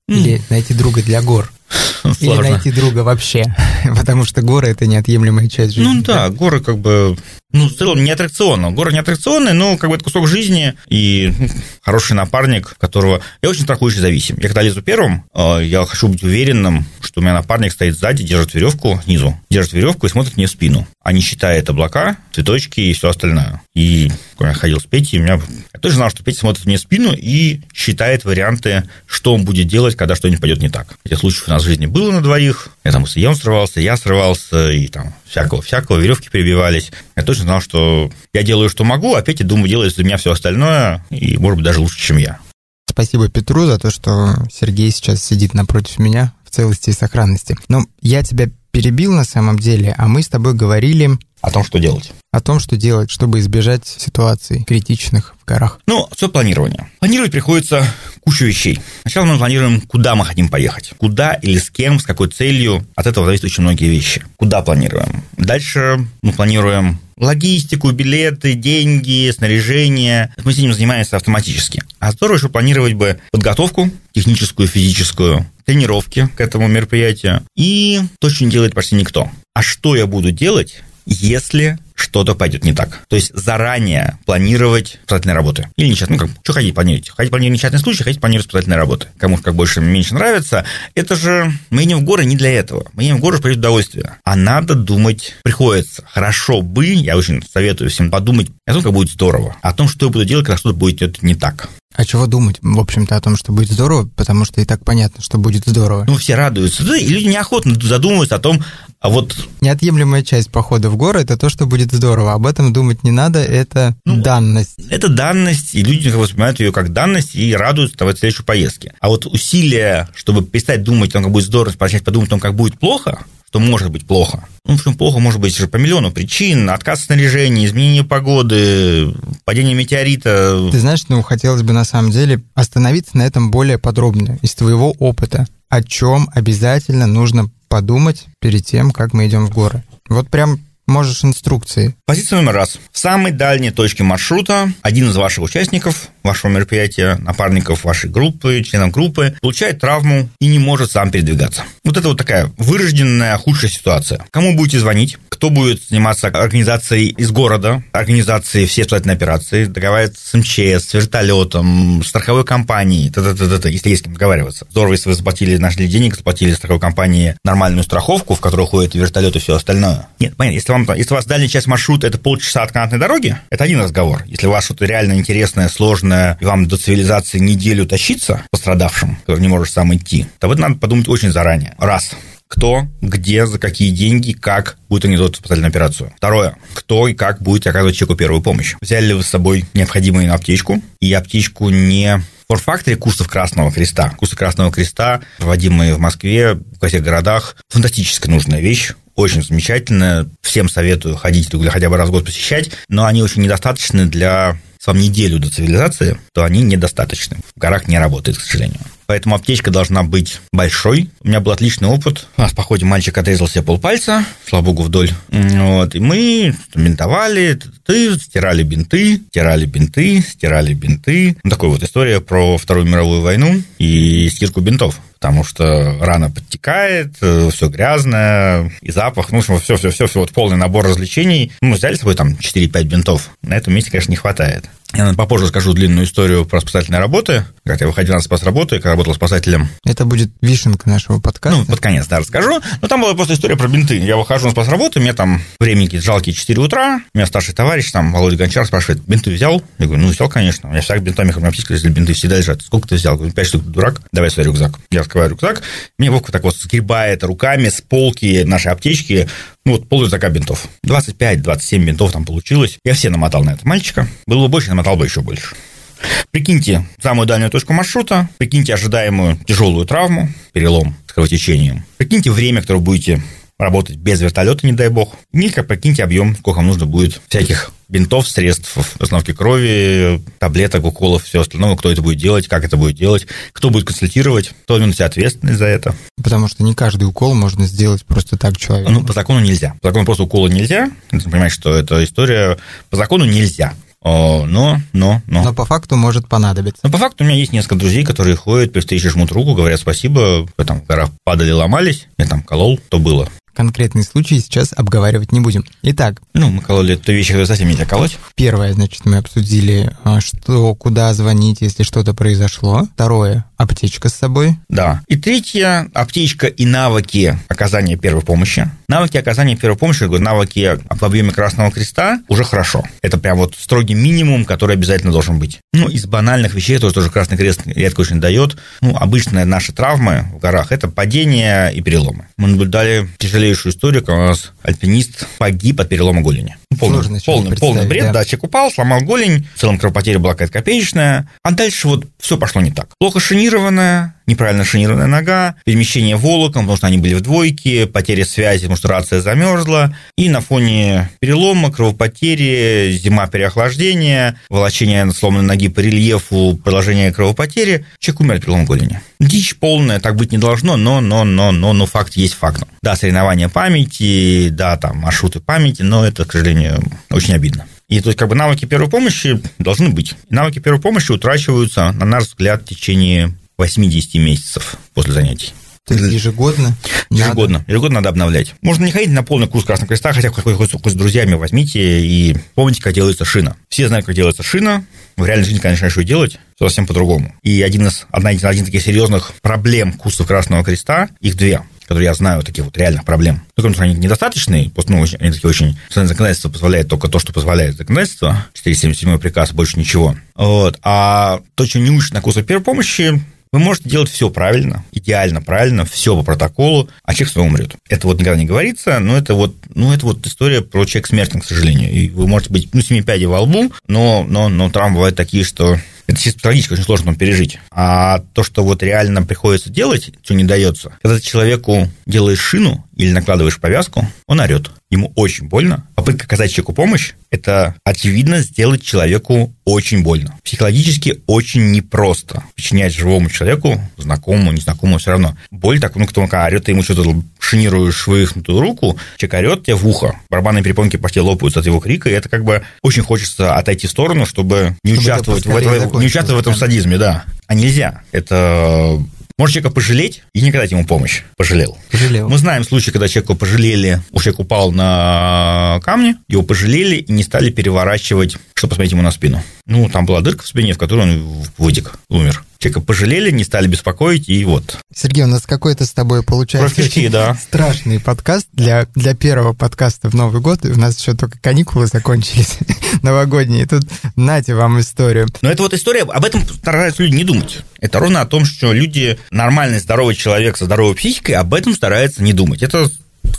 Mm. Или найти друга для гор. Или найти друга вообще. Потому что горы – это неотъемлемая часть жизни. Ну да, горы как бы... Ну, в целом, не аттракционно. Горы не аттракционные, но как бы это кусок жизни и хороший напарник, которого... Я очень страхующе зависим. Я когда лезу первым, я хочу быть уверенным, что у меня напарник стоит сзади, держит веревку снизу, держит веревку и смотрит мне в спину, а не считает облака, цветочки и все остальное. И когда я ходил с Петей, у меня... я тоже знал, что Петя смотрит мне в спину и считает варианты, что он будет делать, когда что-нибудь пойдет не так. Этих случаев у нас в жизни было на двоих. Я там и он срывался, я срывался, и там всякого-всякого, веревки перебивались. Я тоже знал, что я делаю, что могу, а Петя, думаю, делает для меня все остальное, и, может быть, даже лучше, чем я. Спасибо Петру за то, что Сергей сейчас сидит напротив меня в целости и сохранности. Но я тебя перебил на самом деле, а мы с тобой говорили... О том, что делать. О том, что делать, чтобы избежать ситуаций критичных в горах. Ну, все планирование. Планировать приходится кучу вещей. Сначала мы планируем, куда мы хотим поехать. Куда или с кем, с какой целью. От этого зависят очень многие вещи. Куда планируем. Дальше мы планируем логистику, билеты, деньги, снаряжение. Мы с этим занимаемся автоматически. А здорово еще планировать бы подготовку, техническую, физическую, тренировки к этому мероприятию. И то, что не делает почти никто. А что я буду делать, если что-то пойдет не так? То есть заранее планировать спасательные работы. Или несчастные, ну, как, что хотите планировать? Хотите планировать несчастный случай, хотите планировать спасательные работы. Кому как больше, меньше нравится. Это же мы едем в горы не для этого. Мы едем в горы, чтобы удовольствие. А надо думать приходится. Хорошо бы, я очень советую всем подумать о том, как будет здорово. О том, что я буду делать, когда что-то будет не так. А чего думать, в общем-то, о том, что будет здорово, потому что и так понятно, что будет здорово. Ну, все радуются. Да, и люди неохотно задумываются о том, а вот... Неотъемлемая часть похода в горы – это то, что будет здорово. Об этом думать не надо, это ну, данность. Это данность, и люди воспринимают ее как данность и радуются в следующей поездке. А вот усилия, чтобы перестать думать о том, как будет здорово, начать подумать о том, как будет плохо, что может быть плохо. Ну, в общем, плохо может быть по миллиону причин. Отказ снаряжения, изменение погоды, падение метеорита. Ты знаешь, ну, хотелось бы на самом деле остановиться на этом более подробно из твоего опыта. О чем обязательно нужно подумать перед тем, как мы идем в горы. Вот прям... Можешь инструкции. Позиция номер раз. В самой дальней точке маршрута один из ваших участников, вашего мероприятия, напарников вашей группы, членов группы, получает травму и не может сам передвигаться. Вот это вот такая вырожденная худшая ситуация. Кому будете звонить? Кто будет заниматься организацией из города, организацией всей платной операции, договариваться с МЧС, с вертолетом, страховой компанией, т.д., если есть с кем договариваться. Здорово, если вы заплатили, нашли денег, заплатили страховой компании нормальную страховку, в которую ходят вертолет и все остальное. Нет, понятно, если вам Если у вас дальняя часть маршрута – это полчаса от канатной дороги, это один разговор. Если у вас что-то реально интересное, сложное, и вам до цивилизации неделю тащиться пострадавшим, который не может сам идти, то об этом надо подумать очень заранее. Раз. Кто, где, за какие деньги, как будет организовывать спасательную операцию. Второе. Кто и как будет оказывать человеку первую помощь. Взяли ли вы с собой необходимую аптечку, и аптечку не... В форфакторе курсов Красного Креста. Курсы Красного Креста, проводимые в Москве, в каких городах. Фантастически нужная вещь, очень замечательная. Всем советую ходить, хотя бы раз в год посещать, но они очень недостаточны для... С вам неделю до цивилизации, то они недостаточны. В горах не работает, к сожалению. Поэтому аптечка должна быть большой. У меня был отличный опыт. У нас в походе мальчик отрезал себе полпальца, слава богу, вдоль. Вот. И мы бинтовали, стирали бинты, стирали бинты, стирали бинты. Ну, такая вот история про Вторую мировую войну и стирку бинтов. Потому что рана подтекает, все грязное, и запах, ну, в общем, все-все-все, вот полный набор развлечений. Мы взяли с собой там четыре-пять бинтов, на этом месте, конечно, не хватает. Я попозже расскажу длинную историю про спасательные работы, как я выходил на спас работу и как работал спасателем. Это будет вишенка нашего подкаста. Ну, под конец, да, расскажу. Но там была просто история про бинты. Я выхожу на спас работу, у меня там времени жалкие четыре утра, у меня старший товарищ, там, Володя Гончар, спрашивает, бинты взял? Я говорю, ну, взял, конечно. У меня всяких бинтами, у меня птичка, если бинты всегда лежат. Сколько ты взял? Я говорю, пять штук, дурак, давай свой рюкзак. Я открываю рюкзак, мне Вовка так вот сгребает руками с полки нашей аптечки, ну, вот пол рюкзака бинтов. двадцать пять двадцать семь бинтов там получилось. Я все намотал на этого мальчика. Было бы больше, намотал бы еще больше. Прикиньте самую дальнюю точку маршрута, прикиньте ожидаемую тяжелую травму, перелом с кровотечением, прикиньте время, которое будете работать без вертолета, не дай бог, и прикиньте объем, сколько вам нужно будет всяких бинтов, средств остановки крови, таблеток, уколов, все остальное, кто это будет делать, как это будет делать, кто будет консультировать, кто возьмет на себя ответственность за это. Потому что не каждый укол можно сделать просто так человеку. Ну, по закону нельзя. По закону просто укола нельзя. Нужно понимать, что эта история по закону нельзя. О, но, но, но. Но по факту может понадобиться. Но по факту у меня есть несколько друзей, которые ходят, при встрече жмут руку, говорят спасибо, вы там в горах падали, ломались, я там колол, то было. Конкретные случаи сейчас обговаривать не будем. Итак. Ну, мы кололи эту вещь, совсем нельзя колоть. Первое, значит, мы обсудили, что, куда звонить, если что-то произошло. Второе, аптечка с собой. Да. И третье, аптечка и навыки оказания первой помощи. Навыки оказания первой помощи, я говорю, навыки в объеме Красного Креста уже хорошо. Это прям вот строгий минимум, который обязательно должен быть. Ну, из банальных вещей, которые тоже Красный Крест редко очень дает, ну, обычные наши травмы в горах, это падения и переломы. Мы наблюдали тяжелее историю, когда у нас альпинист погиб от перелома голени. Полный, полный, полный бред, да. да, человек упал, сломал голень, в целом кровопотеря была какая-то копеечная, а дальше вот все пошло не так. Плохо шинированная, неправильно шинированная нога, перемещение волоком, потому что они были в двойке, потеря связи, потому что рация замерзла, и на фоне перелома, кровопотери, зима переохлаждения, волочение сломанной ноги по рельефу, продолжение кровопотери, человек умер от перелома голени. Дичь полная, так быть не должно, но, но, но, но, но факт есть фактом. Да, соревнования памяти, да, там, маршруты памяти, но это, к сожалению, очень обидно. И то есть, как бы, навыки первой помощи должны быть. Навыки первой помощи утрачиваются, на наш взгляд, в течение восемьдесят месяцев после занятий. То есть ежегодно? Ежегодно. Надо. Ежегодно надо обновлять. Можно не ходить на полный курс Красного Креста, хотя хоть, хоть, хоть с друзьями возьмите и помните, как делается шина. Все знают, как делается шина. В реальной жизни, конечно, еще и делать совсем по-другому. И один из, одна из, один из таких серьезных проблем курсов Красного Креста, их две, которые я знаю, таких вот реальных проблем. Только что они недостаточные, просто, ну, они такие очень... Законодательство позволяет только то, что позволяет законодательство. четыреста семьдесят седьмой приказ, больше ничего. Вот. А то, что не учат на курсах первой помощи, вы можете делать все правильно, идеально правильно, все по протоколу, а человек снова умрет. Это вот никогда не говорится, но это вот, ну, это вот история про человек смертный, к сожалению. И вы можете быть, ну, семи пядей во лбу, но, но, но травмы бывают такие, что это чисто трагически очень сложно пережить. А то, что вот реально приходится делать, что не дается, когда ты человеку делаешь шину, или накладываешь повязку, он орет. Ему очень больно. Попытка оказать человеку помощь – это, очевидно, сделать человеку очень больно. Психологически очень непросто причинять живому человеку, знакомому, незнакомому, все равно. Боль так, ну, кто орет, ты ему что-то шинируешь вывихнутую руку, человек орет тебе в ухо. Барабанные перепонки почти лопаются от его крика, и это как бы очень хочется отойти в сторону, чтобы не чтобы участвовать, в, этого, не участвовать в этом садизме, да. А нельзя. Это... Может человека пожалеть и не дать ему помощь. Пожалел. Пожалел. Мы знаем случаи, когда человека пожалели, человек упал на камни, его пожалели и не стали переворачивать, чтобы посмотреть ему на спину. Ну, там была дырка в спине, в которой он вытек, умер. Человека пожалели, не стали беспокоить, и вот. Сергей, у нас какой-то с тобой получается Профики, да. страшный подкаст для, для первого подкаста в Новый год. У нас еще только каникулы закончились новогодние. Тут нате вам историю. Но это вот история, об этом стараются люди не думать. Это ровно о том, что люди, нормальный здоровый человек со здоровой психикой, об этом стараются не думать. Это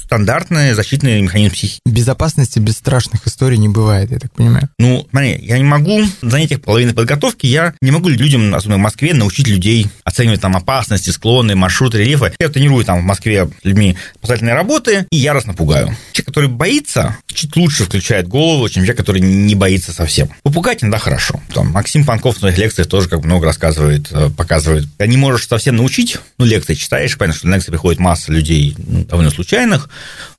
стандартный защитный механизм психики. Безопасности без страшных историй не бывает, я так понимаю. Ну, смотри, я не могу на занятиях половины подготовки, я не могу людям, особенно в Москве, научить людей оценивать там опасности, склоны, маршруты, рельефы. Я тренирую там в Москве людьми спасательные работы и яростно пугаю. Человек, который боится, чуть лучше включает голову, чем человек, который не боится совсем. Попугать иногда хорошо. Там Максим Панков в своих лекциях тоже как много рассказывает, показывает. Ты не можешь совсем научить, ну, лекции читаешь, понятно, что на лекции приходит масса людей, ну, довольно случайных,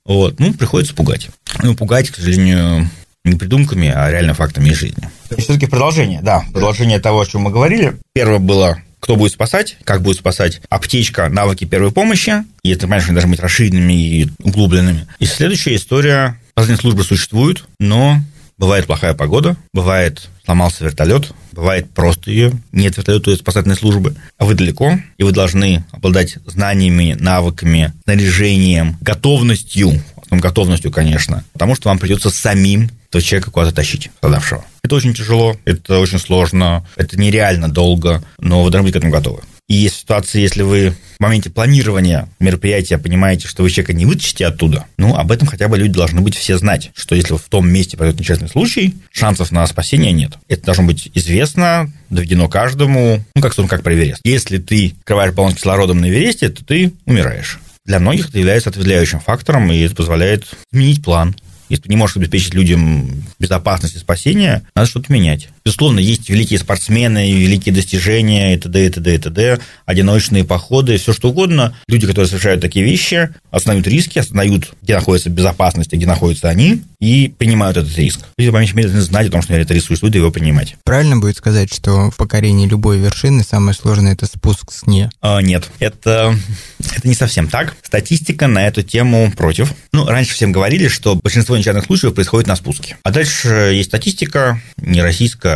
вот, ну, приходится пугать. Ну, пугать, к сожалению, не придумками, а реально фактами из жизни. Все-таки продолжение, да, продолжение того, о чем мы говорили. Первое было, кто будет спасать, как будет спасать, аптечка, навыки первой помощи, и это, понимаешь, они должны быть расширенными и углубленными. И следующая история, спасательные службы существуют, но бывает плохая погода, бывает сломался вертолет, бывает просто ее, нет вертолета, то есть спасательной службы, а вы далеко, и вы должны обладать знаниями, навыками, снаряжением, готовностью, готовностью, конечно, потому что вам придется самим этого человека куда-то тащить, пострадавшего. Это очень тяжело, это очень сложно, это нереально долго, но вы должны быть к этому готовы. И есть ситуации, если вы в моменте планирования мероприятия понимаете, что вы человека не вытащите оттуда, ну, об этом хотя бы люди должны быть все знать, что если в том месте произойдет несчастный случай, шансов на спасение нет. Это должно быть известно, доведено каждому, ну, как, как про Эверест. Если ты открываешь баллон с кислородом на Эвересте, то ты умираешь. Для многих это является отрезвляющим фактором, и это позволяет изменить план. Если ты не можешь обеспечить людям безопасность и спасение, надо что-то менять. Безусловно, есть великие спортсмены, великие достижения и т.д., и т.д., и т.д., одиночные походы, все что угодно. Люди, которые совершают такие вещи, осознают риски, осознают, где находится безопасность, а где находятся они, и принимают этот риск. Люди, по меньшей мере, должны знать о том, что это рисует, люди его принимать. Правильно будет сказать, что в покорении любой вершины самое сложное – это спуск с нее? А, нет, это, это не совсем так. Статистика на эту тему против. Ну, раньше всем говорили, что большинство несчастных случаев происходит на спуске. А дальше есть статистика, не российская,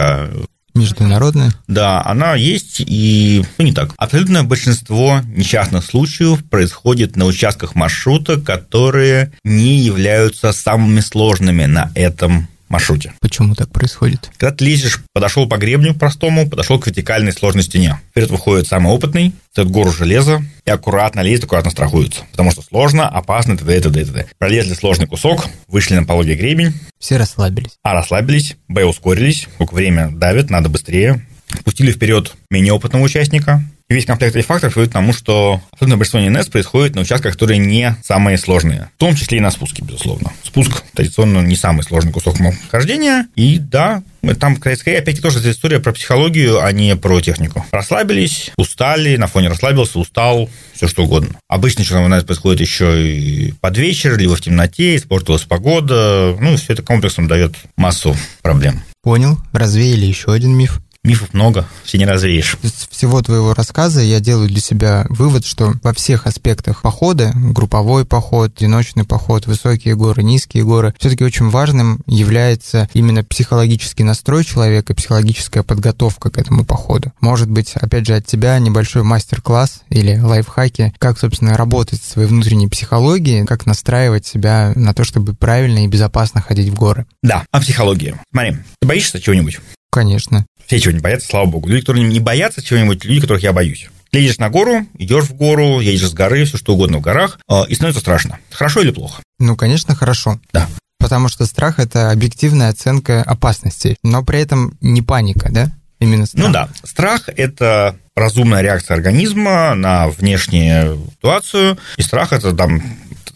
международная. Да, она есть, и ну, не так. Абсолютное большинство несчастных случаев происходит на участках маршрута, которые не являются самыми сложными на этом маршруте. Почему так происходит? Когда ты лезешь, подошел по гребню простому, подошел к вертикальной сложной стене. Вперед выходит самый опытный, стоит гору железа и аккуратно лезет, аккуратно страхуется. Потому что сложно, опасно, т.д., т.д., т.д. Пролезли сложный кусок, вышли на пологий гребень. Все расслабились. А расслабились, б. ускорились, только время давит, надо быстрее. Пустили вперед менее опытного участника. И весь комплект этих факторов приводит к тому, что особенно большинство НС происходит на участках, которые не самые сложные. В том числе и на спуске, безусловно. Спуск традиционно не самый сложный кусок хождения. И да, там, скорее, опять-таки, тоже эта история про психологию, а не про технику. Расслабились, устали, на фоне расслабился, устал, все что угодно. Обычно что у нас происходит еще и под вечер, либо в темноте, испортилась погода. Ну, все это комплексом дает массу проблем. Понял. Развеяли еще один миф. Мифов много, все не развеешь. Из всего твоего рассказа я делаю для себя вывод, что во всех аспектах похода, групповой поход, одиночный поход, высокие горы, низкие горы, все-таки очень важным является именно психологический настрой человека, психологическая подготовка к этому походу. Может быть, опять же, от тебя небольшой мастер-класс или лайфхаки, как, собственно, работать со своей внутренней психологией, как настраивать себя на то, чтобы правильно и безопасно ходить в горы. Да, о психологии. Смотри, ты боишься чего-нибудь? Конечно. Все чего-нибудь боятся, слава богу. Люди, которые не боятся чего-нибудь, люди, которых я боюсь. Ты едешь на гору, идешь в гору, едешь с горы, все что угодно в горах, и становится страшно. Хорошо или плохо? Ну, конечно, хорошо. Да. Потому что страх – это объективная оценка опасности, но при этом не паника, да? Именно страх. Ну да. Страх – это разумная реакция организма на внешнюю ситуацию, и страх – это там...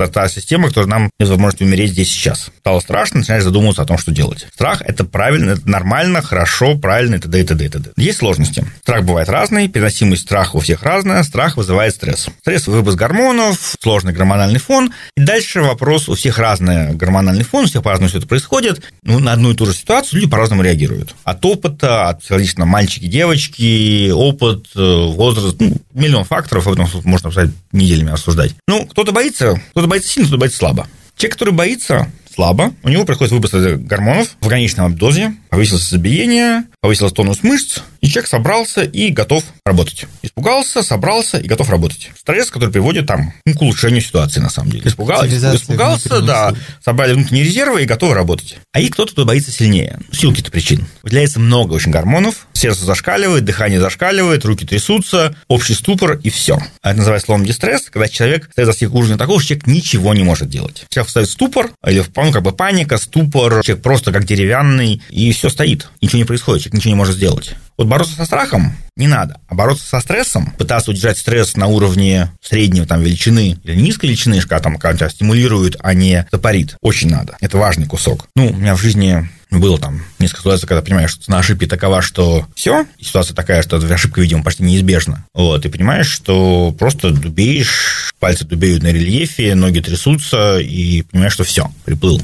та система, которая нам дает возможность умереть здесь сейчас. Стало страшно, начинаешь задумываться о том, что делать. Страх – это правильно, это нормально, хорошо, правильно, и т.д. и т.д. и т.д. Есть сложности. Страх бывает разный, переносимость страха у всех разная, страх вызывает стресс. Стресс – выброс гормонов, сложный гормональный фон, и дальше вопрос: у всех разный гормональный фон, у всех по-разному все это происходит, ну, на одну и ту же ситуацию люди по-разному реагируют. От опыта, от, соответственно, мальчики, девочки, опыт, возраст, ну, миллион факторов, об этом можно обсуждать неделями, рассуждать. Ну, кто-то боится, кто-то боится сильно, кто-то боится слабо. Человек, который боится слабо, у него происходит выброс гормонов в ограниченном дозе, повысилось сердцебиение, повысилась тонус мышц, и человек собрался и готов работать. Испугался, собрался и готов работать. Стресс, который приводит там, ну, к улучшению ситуации, на самом деле. Испугал, испугался, да, собрали внутренние резервы и готовы работать. А и кто-то, кто боится сильнее. В силу каких-то причин. Выделяется много очень гормонов, сердце зашкаливает, дыхание зашкаливает, руки трясутся, общий ступор и все. Это называется словом дистресс, когда человек стоит за всех уровней такого, что человек ничего не может делать. Человек встает в ступор, или в ну, как бы паника, ступор, человек просто как деревянный, и все стоит. Ничего не происходит, человек ничего не может сделать. Вот бороться со страхом не надо, а бороться со стрессом, пытаться удержать стресс на уровне среднего там, величины или низкой величины, когда там когда тебя стимулирует, а не запарит, очень надо. Это важный кусок. Ну, у меня в жизни было там несколько ситуаций, когда понимаешь, что цена ошибки такова, что все, и ситуация такая, что ошибка, видимо, почти неизбежна. Вот, и понимаешь, что просто дубеешь, пальцы дубеют на рельефе, ноги трясутся, и понимаешь, что все, приплыл.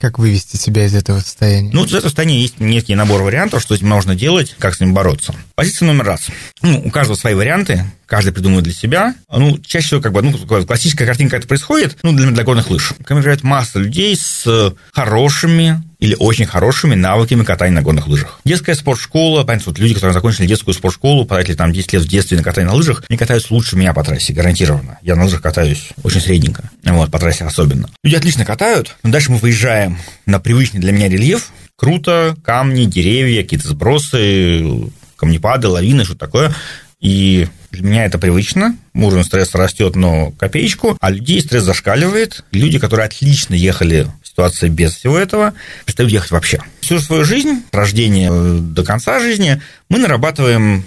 Как вывести себя из этого состояния? Ну, из этого состояния есть некий набор вариантов, что с ним нужно делать, как с ним бороться. Позиция номер раз. Ну, у каждого свои варианты, каждый придумывает для себя. Ну, чаще всего, как бы, ну, классическая картинка это происходит, ну, для, для горных лыж. Ко мне приезжает масса людей с хорошими или очень хорошими навыками катания на горных лыжах. Детская спортшкола, понятно, вот люди, которые закончили детскую спортшколу, потратили там десять лет в детстве на катание на лыжах, они катаются лучше меня по трассе, гарантированно. Я на лыжах катаюсь очень средненько, вот, по трассе особенно. Люди отлично катают, но дальше мы выезжаем на привычный для меня рельеф. Круто, камни, деревья, какие-то сбросы, камнепады, лавины, что-то такое. И для меня это привычно, уровень стресса растет, но копеечку, а людей стресс зашкаливает. Люди, которые отлично ехали ситуации без всего этого, перестают ехать вообще. Всю свою жизнь, с рождения до конца жизни, мы нарабатываем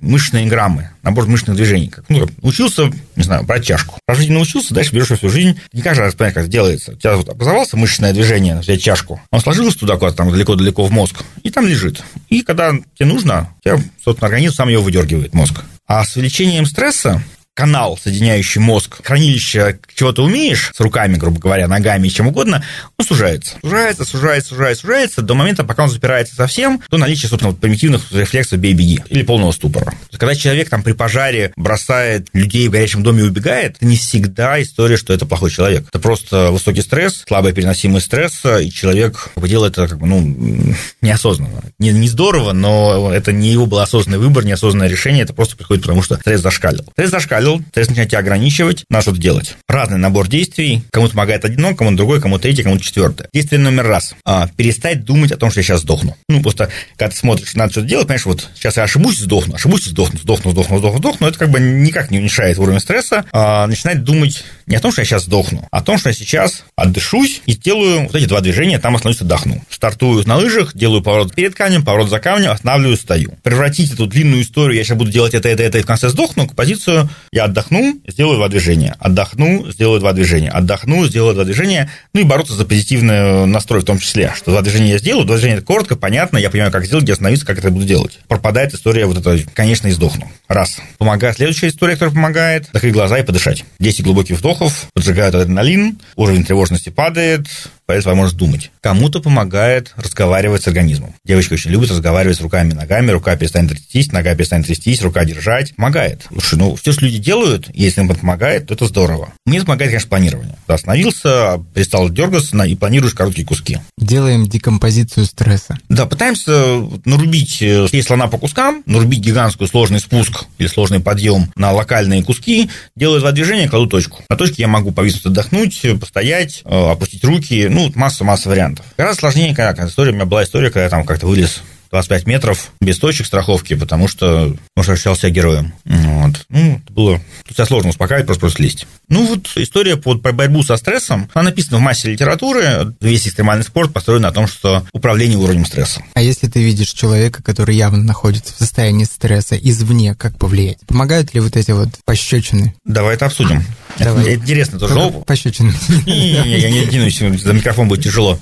мышечные граммы, набор мышечных движений. Как, ну, учился, не знаю, брать чашку. Раз в жизни научился, дальше берешь всю жизнь. Не каждый раз понимаешь, как это делается. У тебя вот образовалось мышечное движение, взять чашку, он сложился туда куда-то там далеко-далеко в мозг, и там лежит. И когда тебе нужно, у тебя, собственно, организм сам его выдергивает, мозг. А с увеличением стресса канал, соединяющий мозг, хранилище чего ты умеешь, с руками, грубо говоря, ногами и чем угодно, он сужается. Сужается, сужается, сужается, сужается, до момента, пока он запирается совсем, до наличия, собственно, вот примитивных рефлексов «бей-беги» или полного ступора. Когда человек там при пожаре бросает людей в горячем доме и убегает, это не всегда история, что это плохой человек. Это просто высокий стресс, слабая переносимость стресса, и человек делает это как бы, ну, неосознанно. Не, не здорово, но это не его был осознанный выбор, неосознанное решение, это просто приходит, потому что стресс зашкалил. Стресс зашкалил. Стресс начинает тебя ограничивать, надо что-то делать. Разный набор действий. Кому-то помогает один, кому-то другой, кому-то третий, кому-то четвертый. Действие номер раз. А, перестать думать о том, что я сейчас сдохну. Ну, просто, когда ты смотришь, надо что-то делать, понимаешь, вот сейчас я ошибусь, сдохну, ошибусь, сдохну, сдохну, сдохну, сдохну, сдохну. Это как бы никак не уменьшает уровень стресса. А, начинать думать не о том, что я сейчас сдохну, а о том, что я сейчас отдышусь и сделаю вот эти два движения, там остановлюсь, отдохну. Стартую на лыжах, делаю поворот перед камнем, поворот за камнем, останавливаюсь, стою. Превратить эту длинную историю, я сейчас буду делать это, это, это, и в конце сдохну, к позицию я отдохну, сделаю два движения, отдохну, сделаю два движения, отдохну, сделаю два движения, ну и бороться за позитивный настрой в том числе, что два движения я сделаю, два движения коротко, понятно, я понимаю, как сделать, где остановиться, как это буду делать. Пропадает история вот эта, конечно, и сдохну. Раз. Помогает следующая история, которая помогает, закрыть глаза и подышать. десять глубоких вдохов, поджигают адреналин, уровень тревожности падает, появится возможность думать. Кому-то помогает разговаривать с организмом. Девочки очень любят разговаривать с руками и ногами, рука перестанет трястись, нога перестанет трястись, рука держать. Помогает. Слушай, ну, все, что люди делают, если им помогает, то это здорово. Мне помогает, конечно, планирование. Ты остановился, перестал дергаться и планируешь короткие куски. Делаем декомпозицию стресса. Да, пытаемся нарубить съесть слона по кускам, нарубить гигантскую сложный спуск или сложный подъем на локальные куски, делаю два движения, кладу точку. На точке я могу повиснуть, отдохнуть, постоять, опустить руки, ну, масса-масса вариантов. Гораздо сложнее, когда история, у меня была история, когда я там как-то вылез двадцать пять метров без точек страховки, потому что, может, ощущал себя героем. Вот. Ну, это было... Тут себя сложно успокаивать, просто, просто лезть. Ну, вот история по, про борьбу со стрессом, она написана в массе литературы. Весь экстремальный спорт построен на том, что управление уровнем стресса. А если ты видишь человека, который явно находится в состоянии стресса извне, как повлиять? Помогают ли вот эти вот пощечины? Давай это обсудим. Давай. Это интересно тоже. Пощечины. Не-не-не, я не тянусь, за микрофон будет тяжело.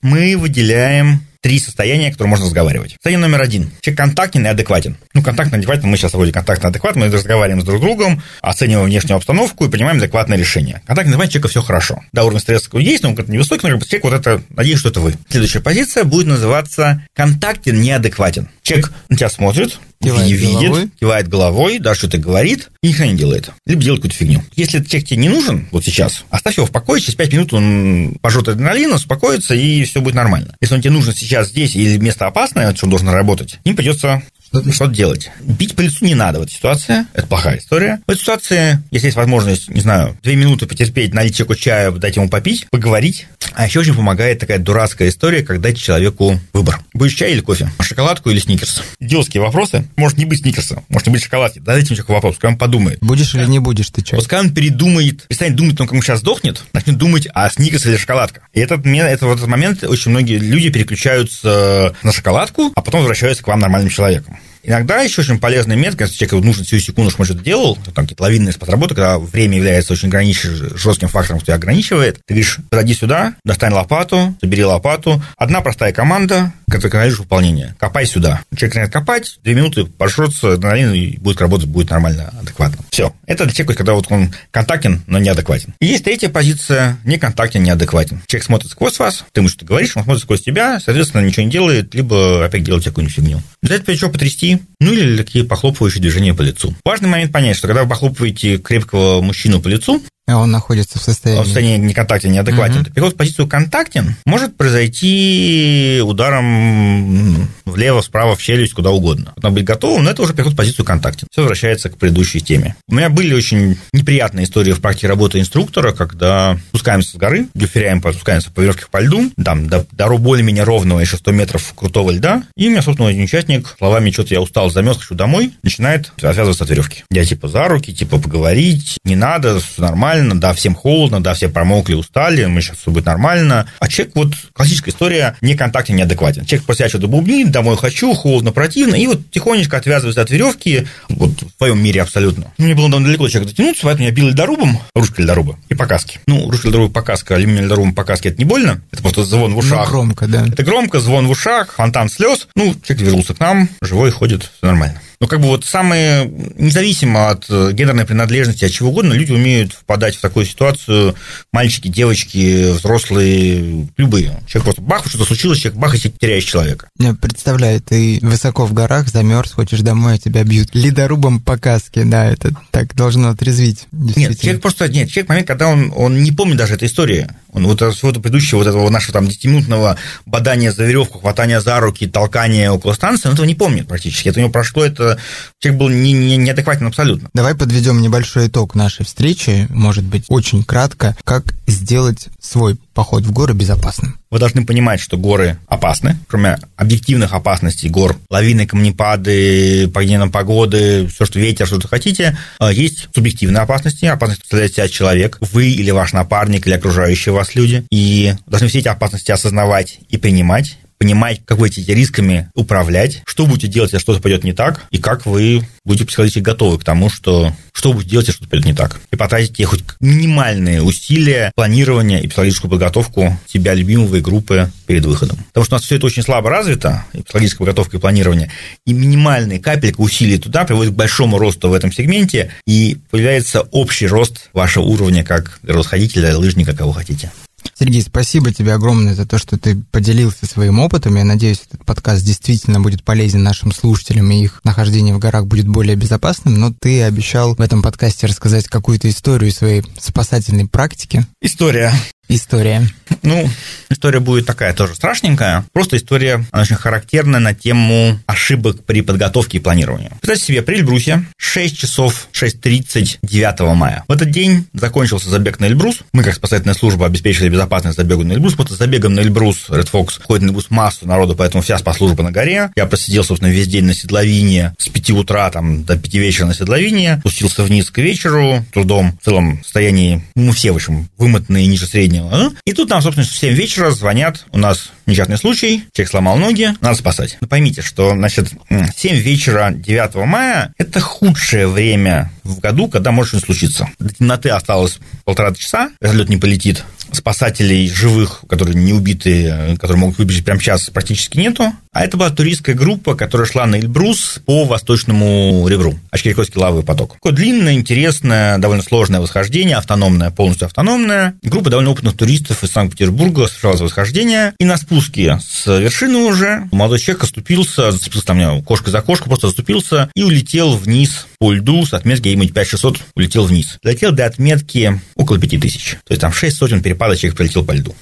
Мы выделяем три состояния, которые можно разговаривать. Состояние номер один. Человек контактен и адекватен. Ну, контактно адекватен, мы сейчас вроде контактно адекватен, мы разговариваем с друг с другом, оцениваем внешнюю обстановку и принимаем адекватное решение. Контактный адекватен, человека все хорошо. Да, уровень стресса есть, но он как-то невысокий, но человек вот это, надеюсь, что это вы. Следующая позиция будет называться контактен неадекватен. Человек на тебя смотрит, кивает не видит, головой. кивает головой, да, что-то говорит, и никогда не делает. Либо делает какую-то фигню. Если человек тебе не нужен вот сейчас, оставь его в покое, через пять минут он пожрет адреналин, успокоится, и все будет нормально. Если он тебе нужен сейчас здесь, или место опасное, что он должен работать, им придется что-то, что-то делать. Бить по лицу не надо в этой ситуации. Это плохая история. В этой ситуации, если есть возможность, не знаю, две минуты потерпеть, налить человеку чаю, дать ему попить, поговорить. А еще очень помогает такая дурацкая история, как дать человеку выбор. Будешь чай или кофе? Шоколадку или сникерс? Идиотские вопросы. Может не быть сникерса, может не быть шоколадки. Дайте ему человеку вопрос, пускай он подумает. Будешь или не будешь ты чай? Пускай он передумает, перестанет думать о том, как он сейчас сдохнет, начнет думать, а сникерс или шоколадка. И этот, это, в этот момент очень многие люди переключаются на шоколадку, а потом возвращаются к вам нормальным человеком. Иногда еще очень полезный метод, если человеку нужно всю секунду, чтобы он что-то делал, там какие-то лавинные спецработы, когда время является очень огранич... жестким фактором, что тебя ограничивает, ты говоришь, подойди сюда, достань лопату, собери лопату. Одна простая команда, которая контролирует выполнение. Копай сюда. Человек начинает копать, две минуты пошётся, адреналин, и будет работать, будет нормально, адекватно. Все. Это для человека, когда вот он контактен, но неадекватен. И есть третья позиция, не контактен, неадекватен. Человек смотрит сквозь вас, ты ему что-то говоришь, он смотрит сквозь тебя, соответственно, ничего не делает, либо опять делает какую-нибудь фигню. Для этого еще потрясти, ну или такие похлопывающие движения по лицу. Важный момент понять, что когда вы похлопываете крепкого мужчину по лицу, а он находится в состоянии... Он в состоянии неконтактен, неадекватен. Uh-huh. Переход в позицию контактен может произойти ударом влево, вправо, в челюсть, куда угодно. Надо быть готовым, но это уже переход в позицию контактен. Все возвращается к предыдущей теме. У меня были очень неприятные истории в практике работы инструктора, когда спускаемся с горы, дюферяем, спускаемся по веревке по льду, там, до, до более-менее ровного, еще сто метров крутого льда, и у меня, собственно, один участник словами «что-то я устал, замёрз, хочу домой», начинает отвязываться от веревки. Я типа за руки, типа поговорить, не надо, все нормально, да, всем холодно, да, все промокли, устали, мы сейчас все будет нормально. А человек, вот классическая история, не контактен, неадекватен. Человек после себя что-то бубнит, домой хочу, холодно, противно, и вот тихонечко отвязывается от веревки, вот в своем мире абсолютно. Мне было довольно далеко человек дотянуться, поэтому я бил льдорубом, ручкой льдоруба и по каске. Ну, ручка льдоруба по каске, алюминиевым льдорубом по каске, это не больно, это просто звон в ушах. Ну, громко, да. Это громко, звон в ушах, фонтан слез. Ну, человек вернулся к нам, живой, ходит, все нормально. Ну, как бы вот самые, независимо от гендерной принадлежности, от чего угодно, люди умеют впадать в такую ситуацию, мальчики, девочки, взрослые, любые. Человек просто бах, что-то случилось, человек бах, и ты теряешь человека. Я представляю, ты высоко в горах, замерз, хочешь домой, а тебя бьют ледорубом по каске, да, это так должно отрезвить. Нет, человек просто, нет, человек в момент, когда он, он не помнит даже этой истории, он вот от всего предыдущего, вот этого нашего там десятиминутного бодания за веревку, хватания за руки, толкания около станции, он этого не помнит практически, это у него прошло, это человек был не, не, неадекватен абсолютно. Давай подведем небольшой итог нашей встречи, может быть, очень кратко, как сделать свой поход в горы безопасным. Вы должны понимать, что горы опасны, кроме объективных опасностей гор, лавины, камнепады, падение погоды, все, что ветер, что-то хотите, есть субъективные опасности, опасность представляет себя человек, вы или ваш напарник, или окружающие вас люди, и должны все эти опасности осознавать и принимать, понимать, как вы этими рисками управлять, что будете делать, если что-то пойдет не так, и как вы будете психологически готовы к тому, что, что будете делать, если что-то пойдет не так. И потратите хоть минимальные усилия, планирование и психологическую подготовку себя, любимого и группы перед выходом. Потому что у нас все это очень слабо развито, и психологическая подготовка, и планирование, и минимальные капельки усилий туда приводят к большому росту в этом сегменте, и появляется общий рост вашего уровня как горосходителя, лыжника, кого хотите. Сергей, спасибо тебе огромное за то, что ты поделился своим опытом. Я надеюсь, этот подкаст действительно будет полезен нашим слушателям, и их нахождение в горах будет более безопасным. Но ты обещал в этом подкасте рассказать какую-то историю своей спасательной практики. История. история? Ну, история будет такая тоже страшненькая. Просто история очень характерная на тему ошибок при подготовке и планировании. Представьте себе, Приэльбрусье, шесть часов шесть тридцать девятого мая. В этот день закончился забег на Эльбрус. Мы, как спасательная служба, обеспечили безопасность забегу на Эльбрус. Просто забегом на Эльбрус, Red Fox, ходит на Эльбрус массу народу, поэтому вся спасслужба на горе. Я просидел, собственно, весь день на Седловине с пяти утра там, до пяти вечера на Седловине. Спустился вниз к вечеру, трудом, в целом, в состоянии, мы все, в общем, вымотанные ниже среднего. И тут нам, собственно, в семь вечера звонят, у нас несчастный случай, человек сломал ноги, надо спасать. Но поймите, что, значит, семь вечера девятого мая – это худшее время в году, когда может что-нибудь случиться. До темноты осталось полтора часа, вертолет не полетит, спасателей живых, которые не убиты, которые могут выбежать прямо сейчас, практически нету. А это была туристская группа, которая шла на Эльбрус по восточному ребру, Ачкерикойский лавовый поток. Такое длинное, интересное, довольно сложное восхождение, автономное, полностью автономное. Группа довольно опытных туристов из Санкт-Петербурга совершала восхождение, и на спуске с вершины уже молодой человек оступился, зацепился там у меня кошка за кошку, просто оступился и улетел вниз по льду с отметки пять шестьсот, улетел вниз. Долетел до отметки около пяти тысяч. То есть там шесть сотен перепадочек прилетел по льду.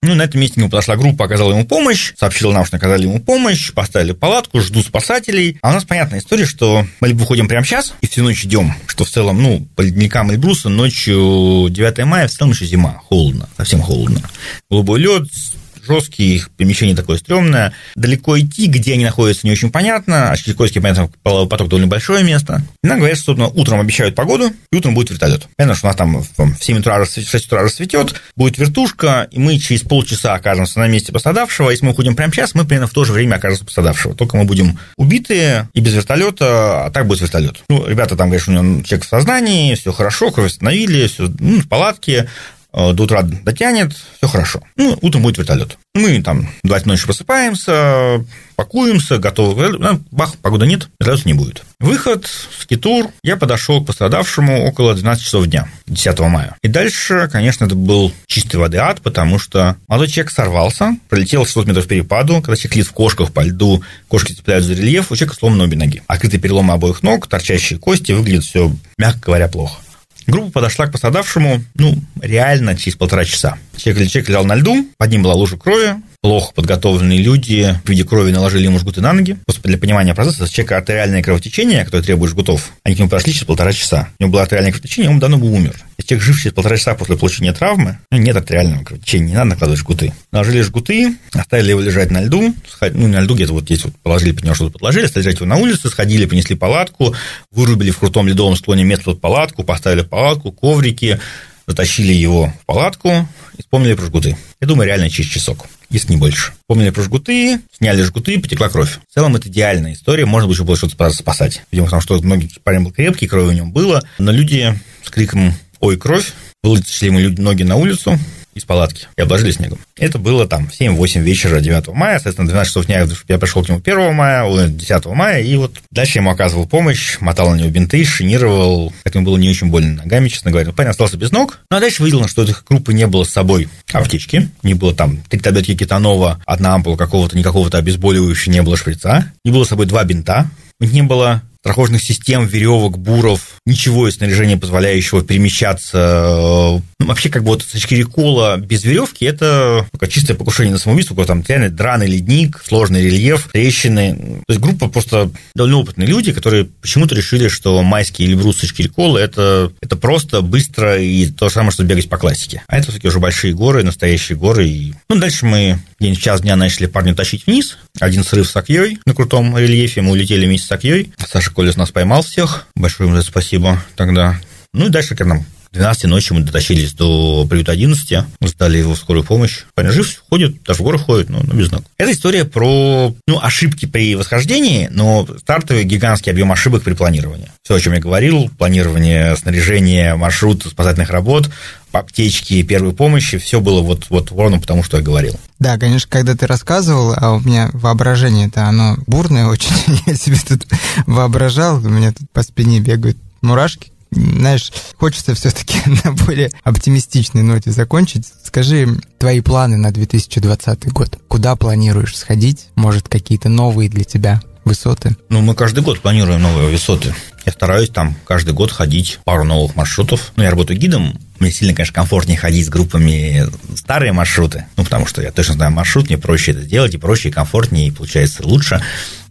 Ну, на этом месте к нему подошла группа, оказала ему помощь, сообщила нам, что оказали ему помощь, поставили палатку, ждут спасателей. А у нас понятная история, что мы либо выходим прямо сейчас и всю ночь идем, что в целом, ну, по ледникам Эльбруса ночью девятого мая в целом еще зима, холодно, совсем холодно. Голубой лед, жесткий, их перемещение такое стрёмное. Далеко идти, где они находятся, не очень понятно. Ачкерикойский, понятно, поток довольно большое место. И нам говорят, что, собственно, утром обещают погоду, и утром будет вертолет. Понятно, что у нас там в семь утра, в шесть утра рассветет, будет вертушка, и мы через полчаса окажемся на месте пострадавшего. Если мы уходим прямо сейчас, мы примерно в то же время окажемся пострадавшего. Только мы будем убитые и без вертолета, а так будет вертолет. Ну, ребята там, конечно, у него человек в сознании, все хорошо, кровь остановили, все, ну, в палатке. До утра дотянет, все хорошо. Ну, утром будет вертолет. Мы там два-три ночи просыпаемся, пакуемся, готовы. Бах, погоды нет, вертолета не будет. Выход, скитур. Я подошел к пострадавшему около двенадцати часов дня, десятого мая. И дальше, конечно, это был чистой воды ад, потому что молодой человек сорвался, пролетел шестьсот метров перепаду, когда человек лит в кошках по льду, кошки цепляют за рельеф, у человека сломаны обе ноги. Открытые переломы обоих ног, торчащие кости, выглядит все, мягко говоря, плохо. Группа подошла к пострадавшему, ну, реально через полтора часа. Человек, человек лежал на льду, под ним была лужа крови, плохо подготовленные люди в виде крови наложили ему жгуты на ноги. Просто для понимания процесса, человека артериальное кровотечение, которое требует жгутов, они к нему прошли через полтора часа. У него было артериальное кровотечение, он давно бы умер. Если человек жив через полтора часа после получения травмы, ну, нет артериального кровотечения, не надо накладывать жгуты. Наложили жгуты, оставили его лежать на льду, сходили, ну, на льду где-то вот здесь вот положили, под него что-то подложили, оставили лежать его на улице, сходили, принесли палатку, вырубили в крутом ледовом склоне место под палатку, поставили палатку, коврики, затащили его в палатку и вспомнили про жгуты. Я думаю, реально через часок, если не больше. Вспомнили про жгуты, сняли жгуты, потекла кровь. В целом, это идеальная история, можно бы еще было что-то спасать. Видимо, потому что многие парень был крепкий, крови у него было, но люди с криком «Ой, кровь!» вылетели ему люди ноги на улицу из палатки и обложили снегом. Это было там в семь-восемь вечера девятого мая, соответственно, двенадцать часов дня я пришел к нему первого мая, десятого мая, и вот дальше ему оказывал помощь, мотал на него бинты, шинировал, поэтому было не очень больно ногами, честно говоря. Парень остался без ног, ну а дальше выяснилось, что у этой группы не было с собой аптечки, не было там три таблетки кетанова, одна ампула какого-то, никакого-то обезболивающего, не было шприца, не было с собой два бинта, не было страховочных систем, веревок, буров, ничего из снаряжения, позволяющего перемещаться. Ну, вообще, как бы вот с Ачкерикола без веревки это только чистое покушение на самоубийство, когда там реально драный ледник, сложный рельеф, трещины. То есть группа просто довольно опытные люди, которые почему-то решили, что майский Эльбрус с Ачкерикола это, это просто, быстро и то же самое, что бегать по классике. А это все-таки уже большие горы, настоящие горы. И... Ну, дальше мы где-нибудь в час дня начали парня тащить вниз. Один срыв с акьей на крутом рельефе, мы улетели вместе с акьей. Саша Колес нас поймал всех. Большое им за это спасибо тогда. Ну и дальше к нам. В двенадцать ночи мы дотащились до приюта одиннадцать, сдали его в скорую помощь. Парень жив, ходит, даже в горы ходит, но, но без ног. Это история про ну, ошибки при восхождении, но стартовый гигантский объем ошибок при планировании. Все, о чем я говорил, планирование, снаряжение, маршрут спасательных работ, аптечки, первой помощи, все было вот, вот ровно потому, что я говорил. Да, конечно, когда ты рассказывал, а у меня воображение-то, оно бурное очень, я себе тут воображал, у меня тут по спине бегают мурашки. Знаешь, хочется все-таки на более оптимистичной ноте закончить. Скажи, твои планы на две тысячи двадцатый год? Куда планируешь сходить? Может, какие-то новые для тебя высоты? Ну, мы каждый год планируем новые высоты. Я стараюсь там каждый год ходить пару новых маршрутов. Ну, я работаю гидом. Мне сильно, конечно, комфортнее ходить с группами старые маршруты. Ну, потому что я точно знаю маршрут, мне проще это делать, и проще, и комфортнее, и получается лучше.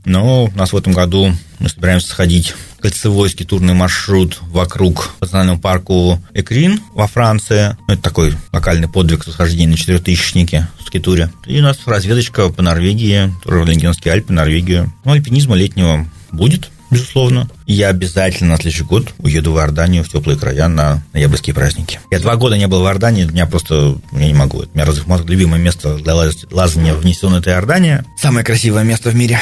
Но у нас в этом году мы собираемся сходить кольцевой скитурный маршрут вокруг Национального парка Экрин во Франции. Это такой локальный подвиг восхождения на четырехтысячнике в скитуре. И у нас разведочка по Норвегии, Лингенские Альпы, Норвегию. Ну, альпинизма летнего будет, безусловно. Я обязательно на следующий год уеду в Иорданию, в теплые края на ноябрьские праздники. Я два года не был в Иордании, для меня просто... Я не могу. Это у меня разумно любимое место для лаз... лазания внесено, это Иордания. Самое красивое место в мире.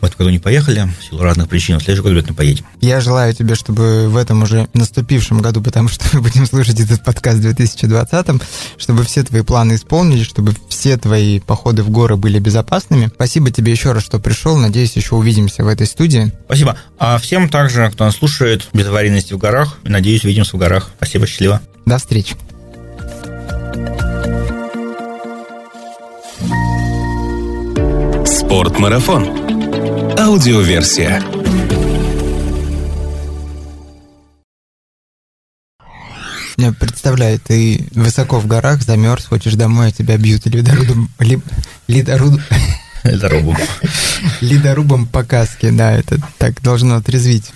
В этом году не поехали, в силу разных причин. В следующий год, ребят, не поедем. Я желаю тебе, чтобы в этом уже наступившем году, потому что мы будем слушать этот подкаст в две тысячи двадцатом, чтобы все твои планы исполнились, чтобы все твои походы в горы были безопасными. Спасибо тебе еще раз, что пришел. Надеюсь, еще увидимся в этой студии. Спасибо. А всем также, кто нас слушает, без аварийности в горах. Надеюсь, увидимся в горах. Спасибо, счастливо. До встречи. Спорт-марафон. Аудиоверсия. Я представляю, ты высоко в горах, замерз, хочешь домой, а тебя бьют ледорубом, ли, ледоруб... ледорубом. ледорубом по каске, да, это так должно отрезвить.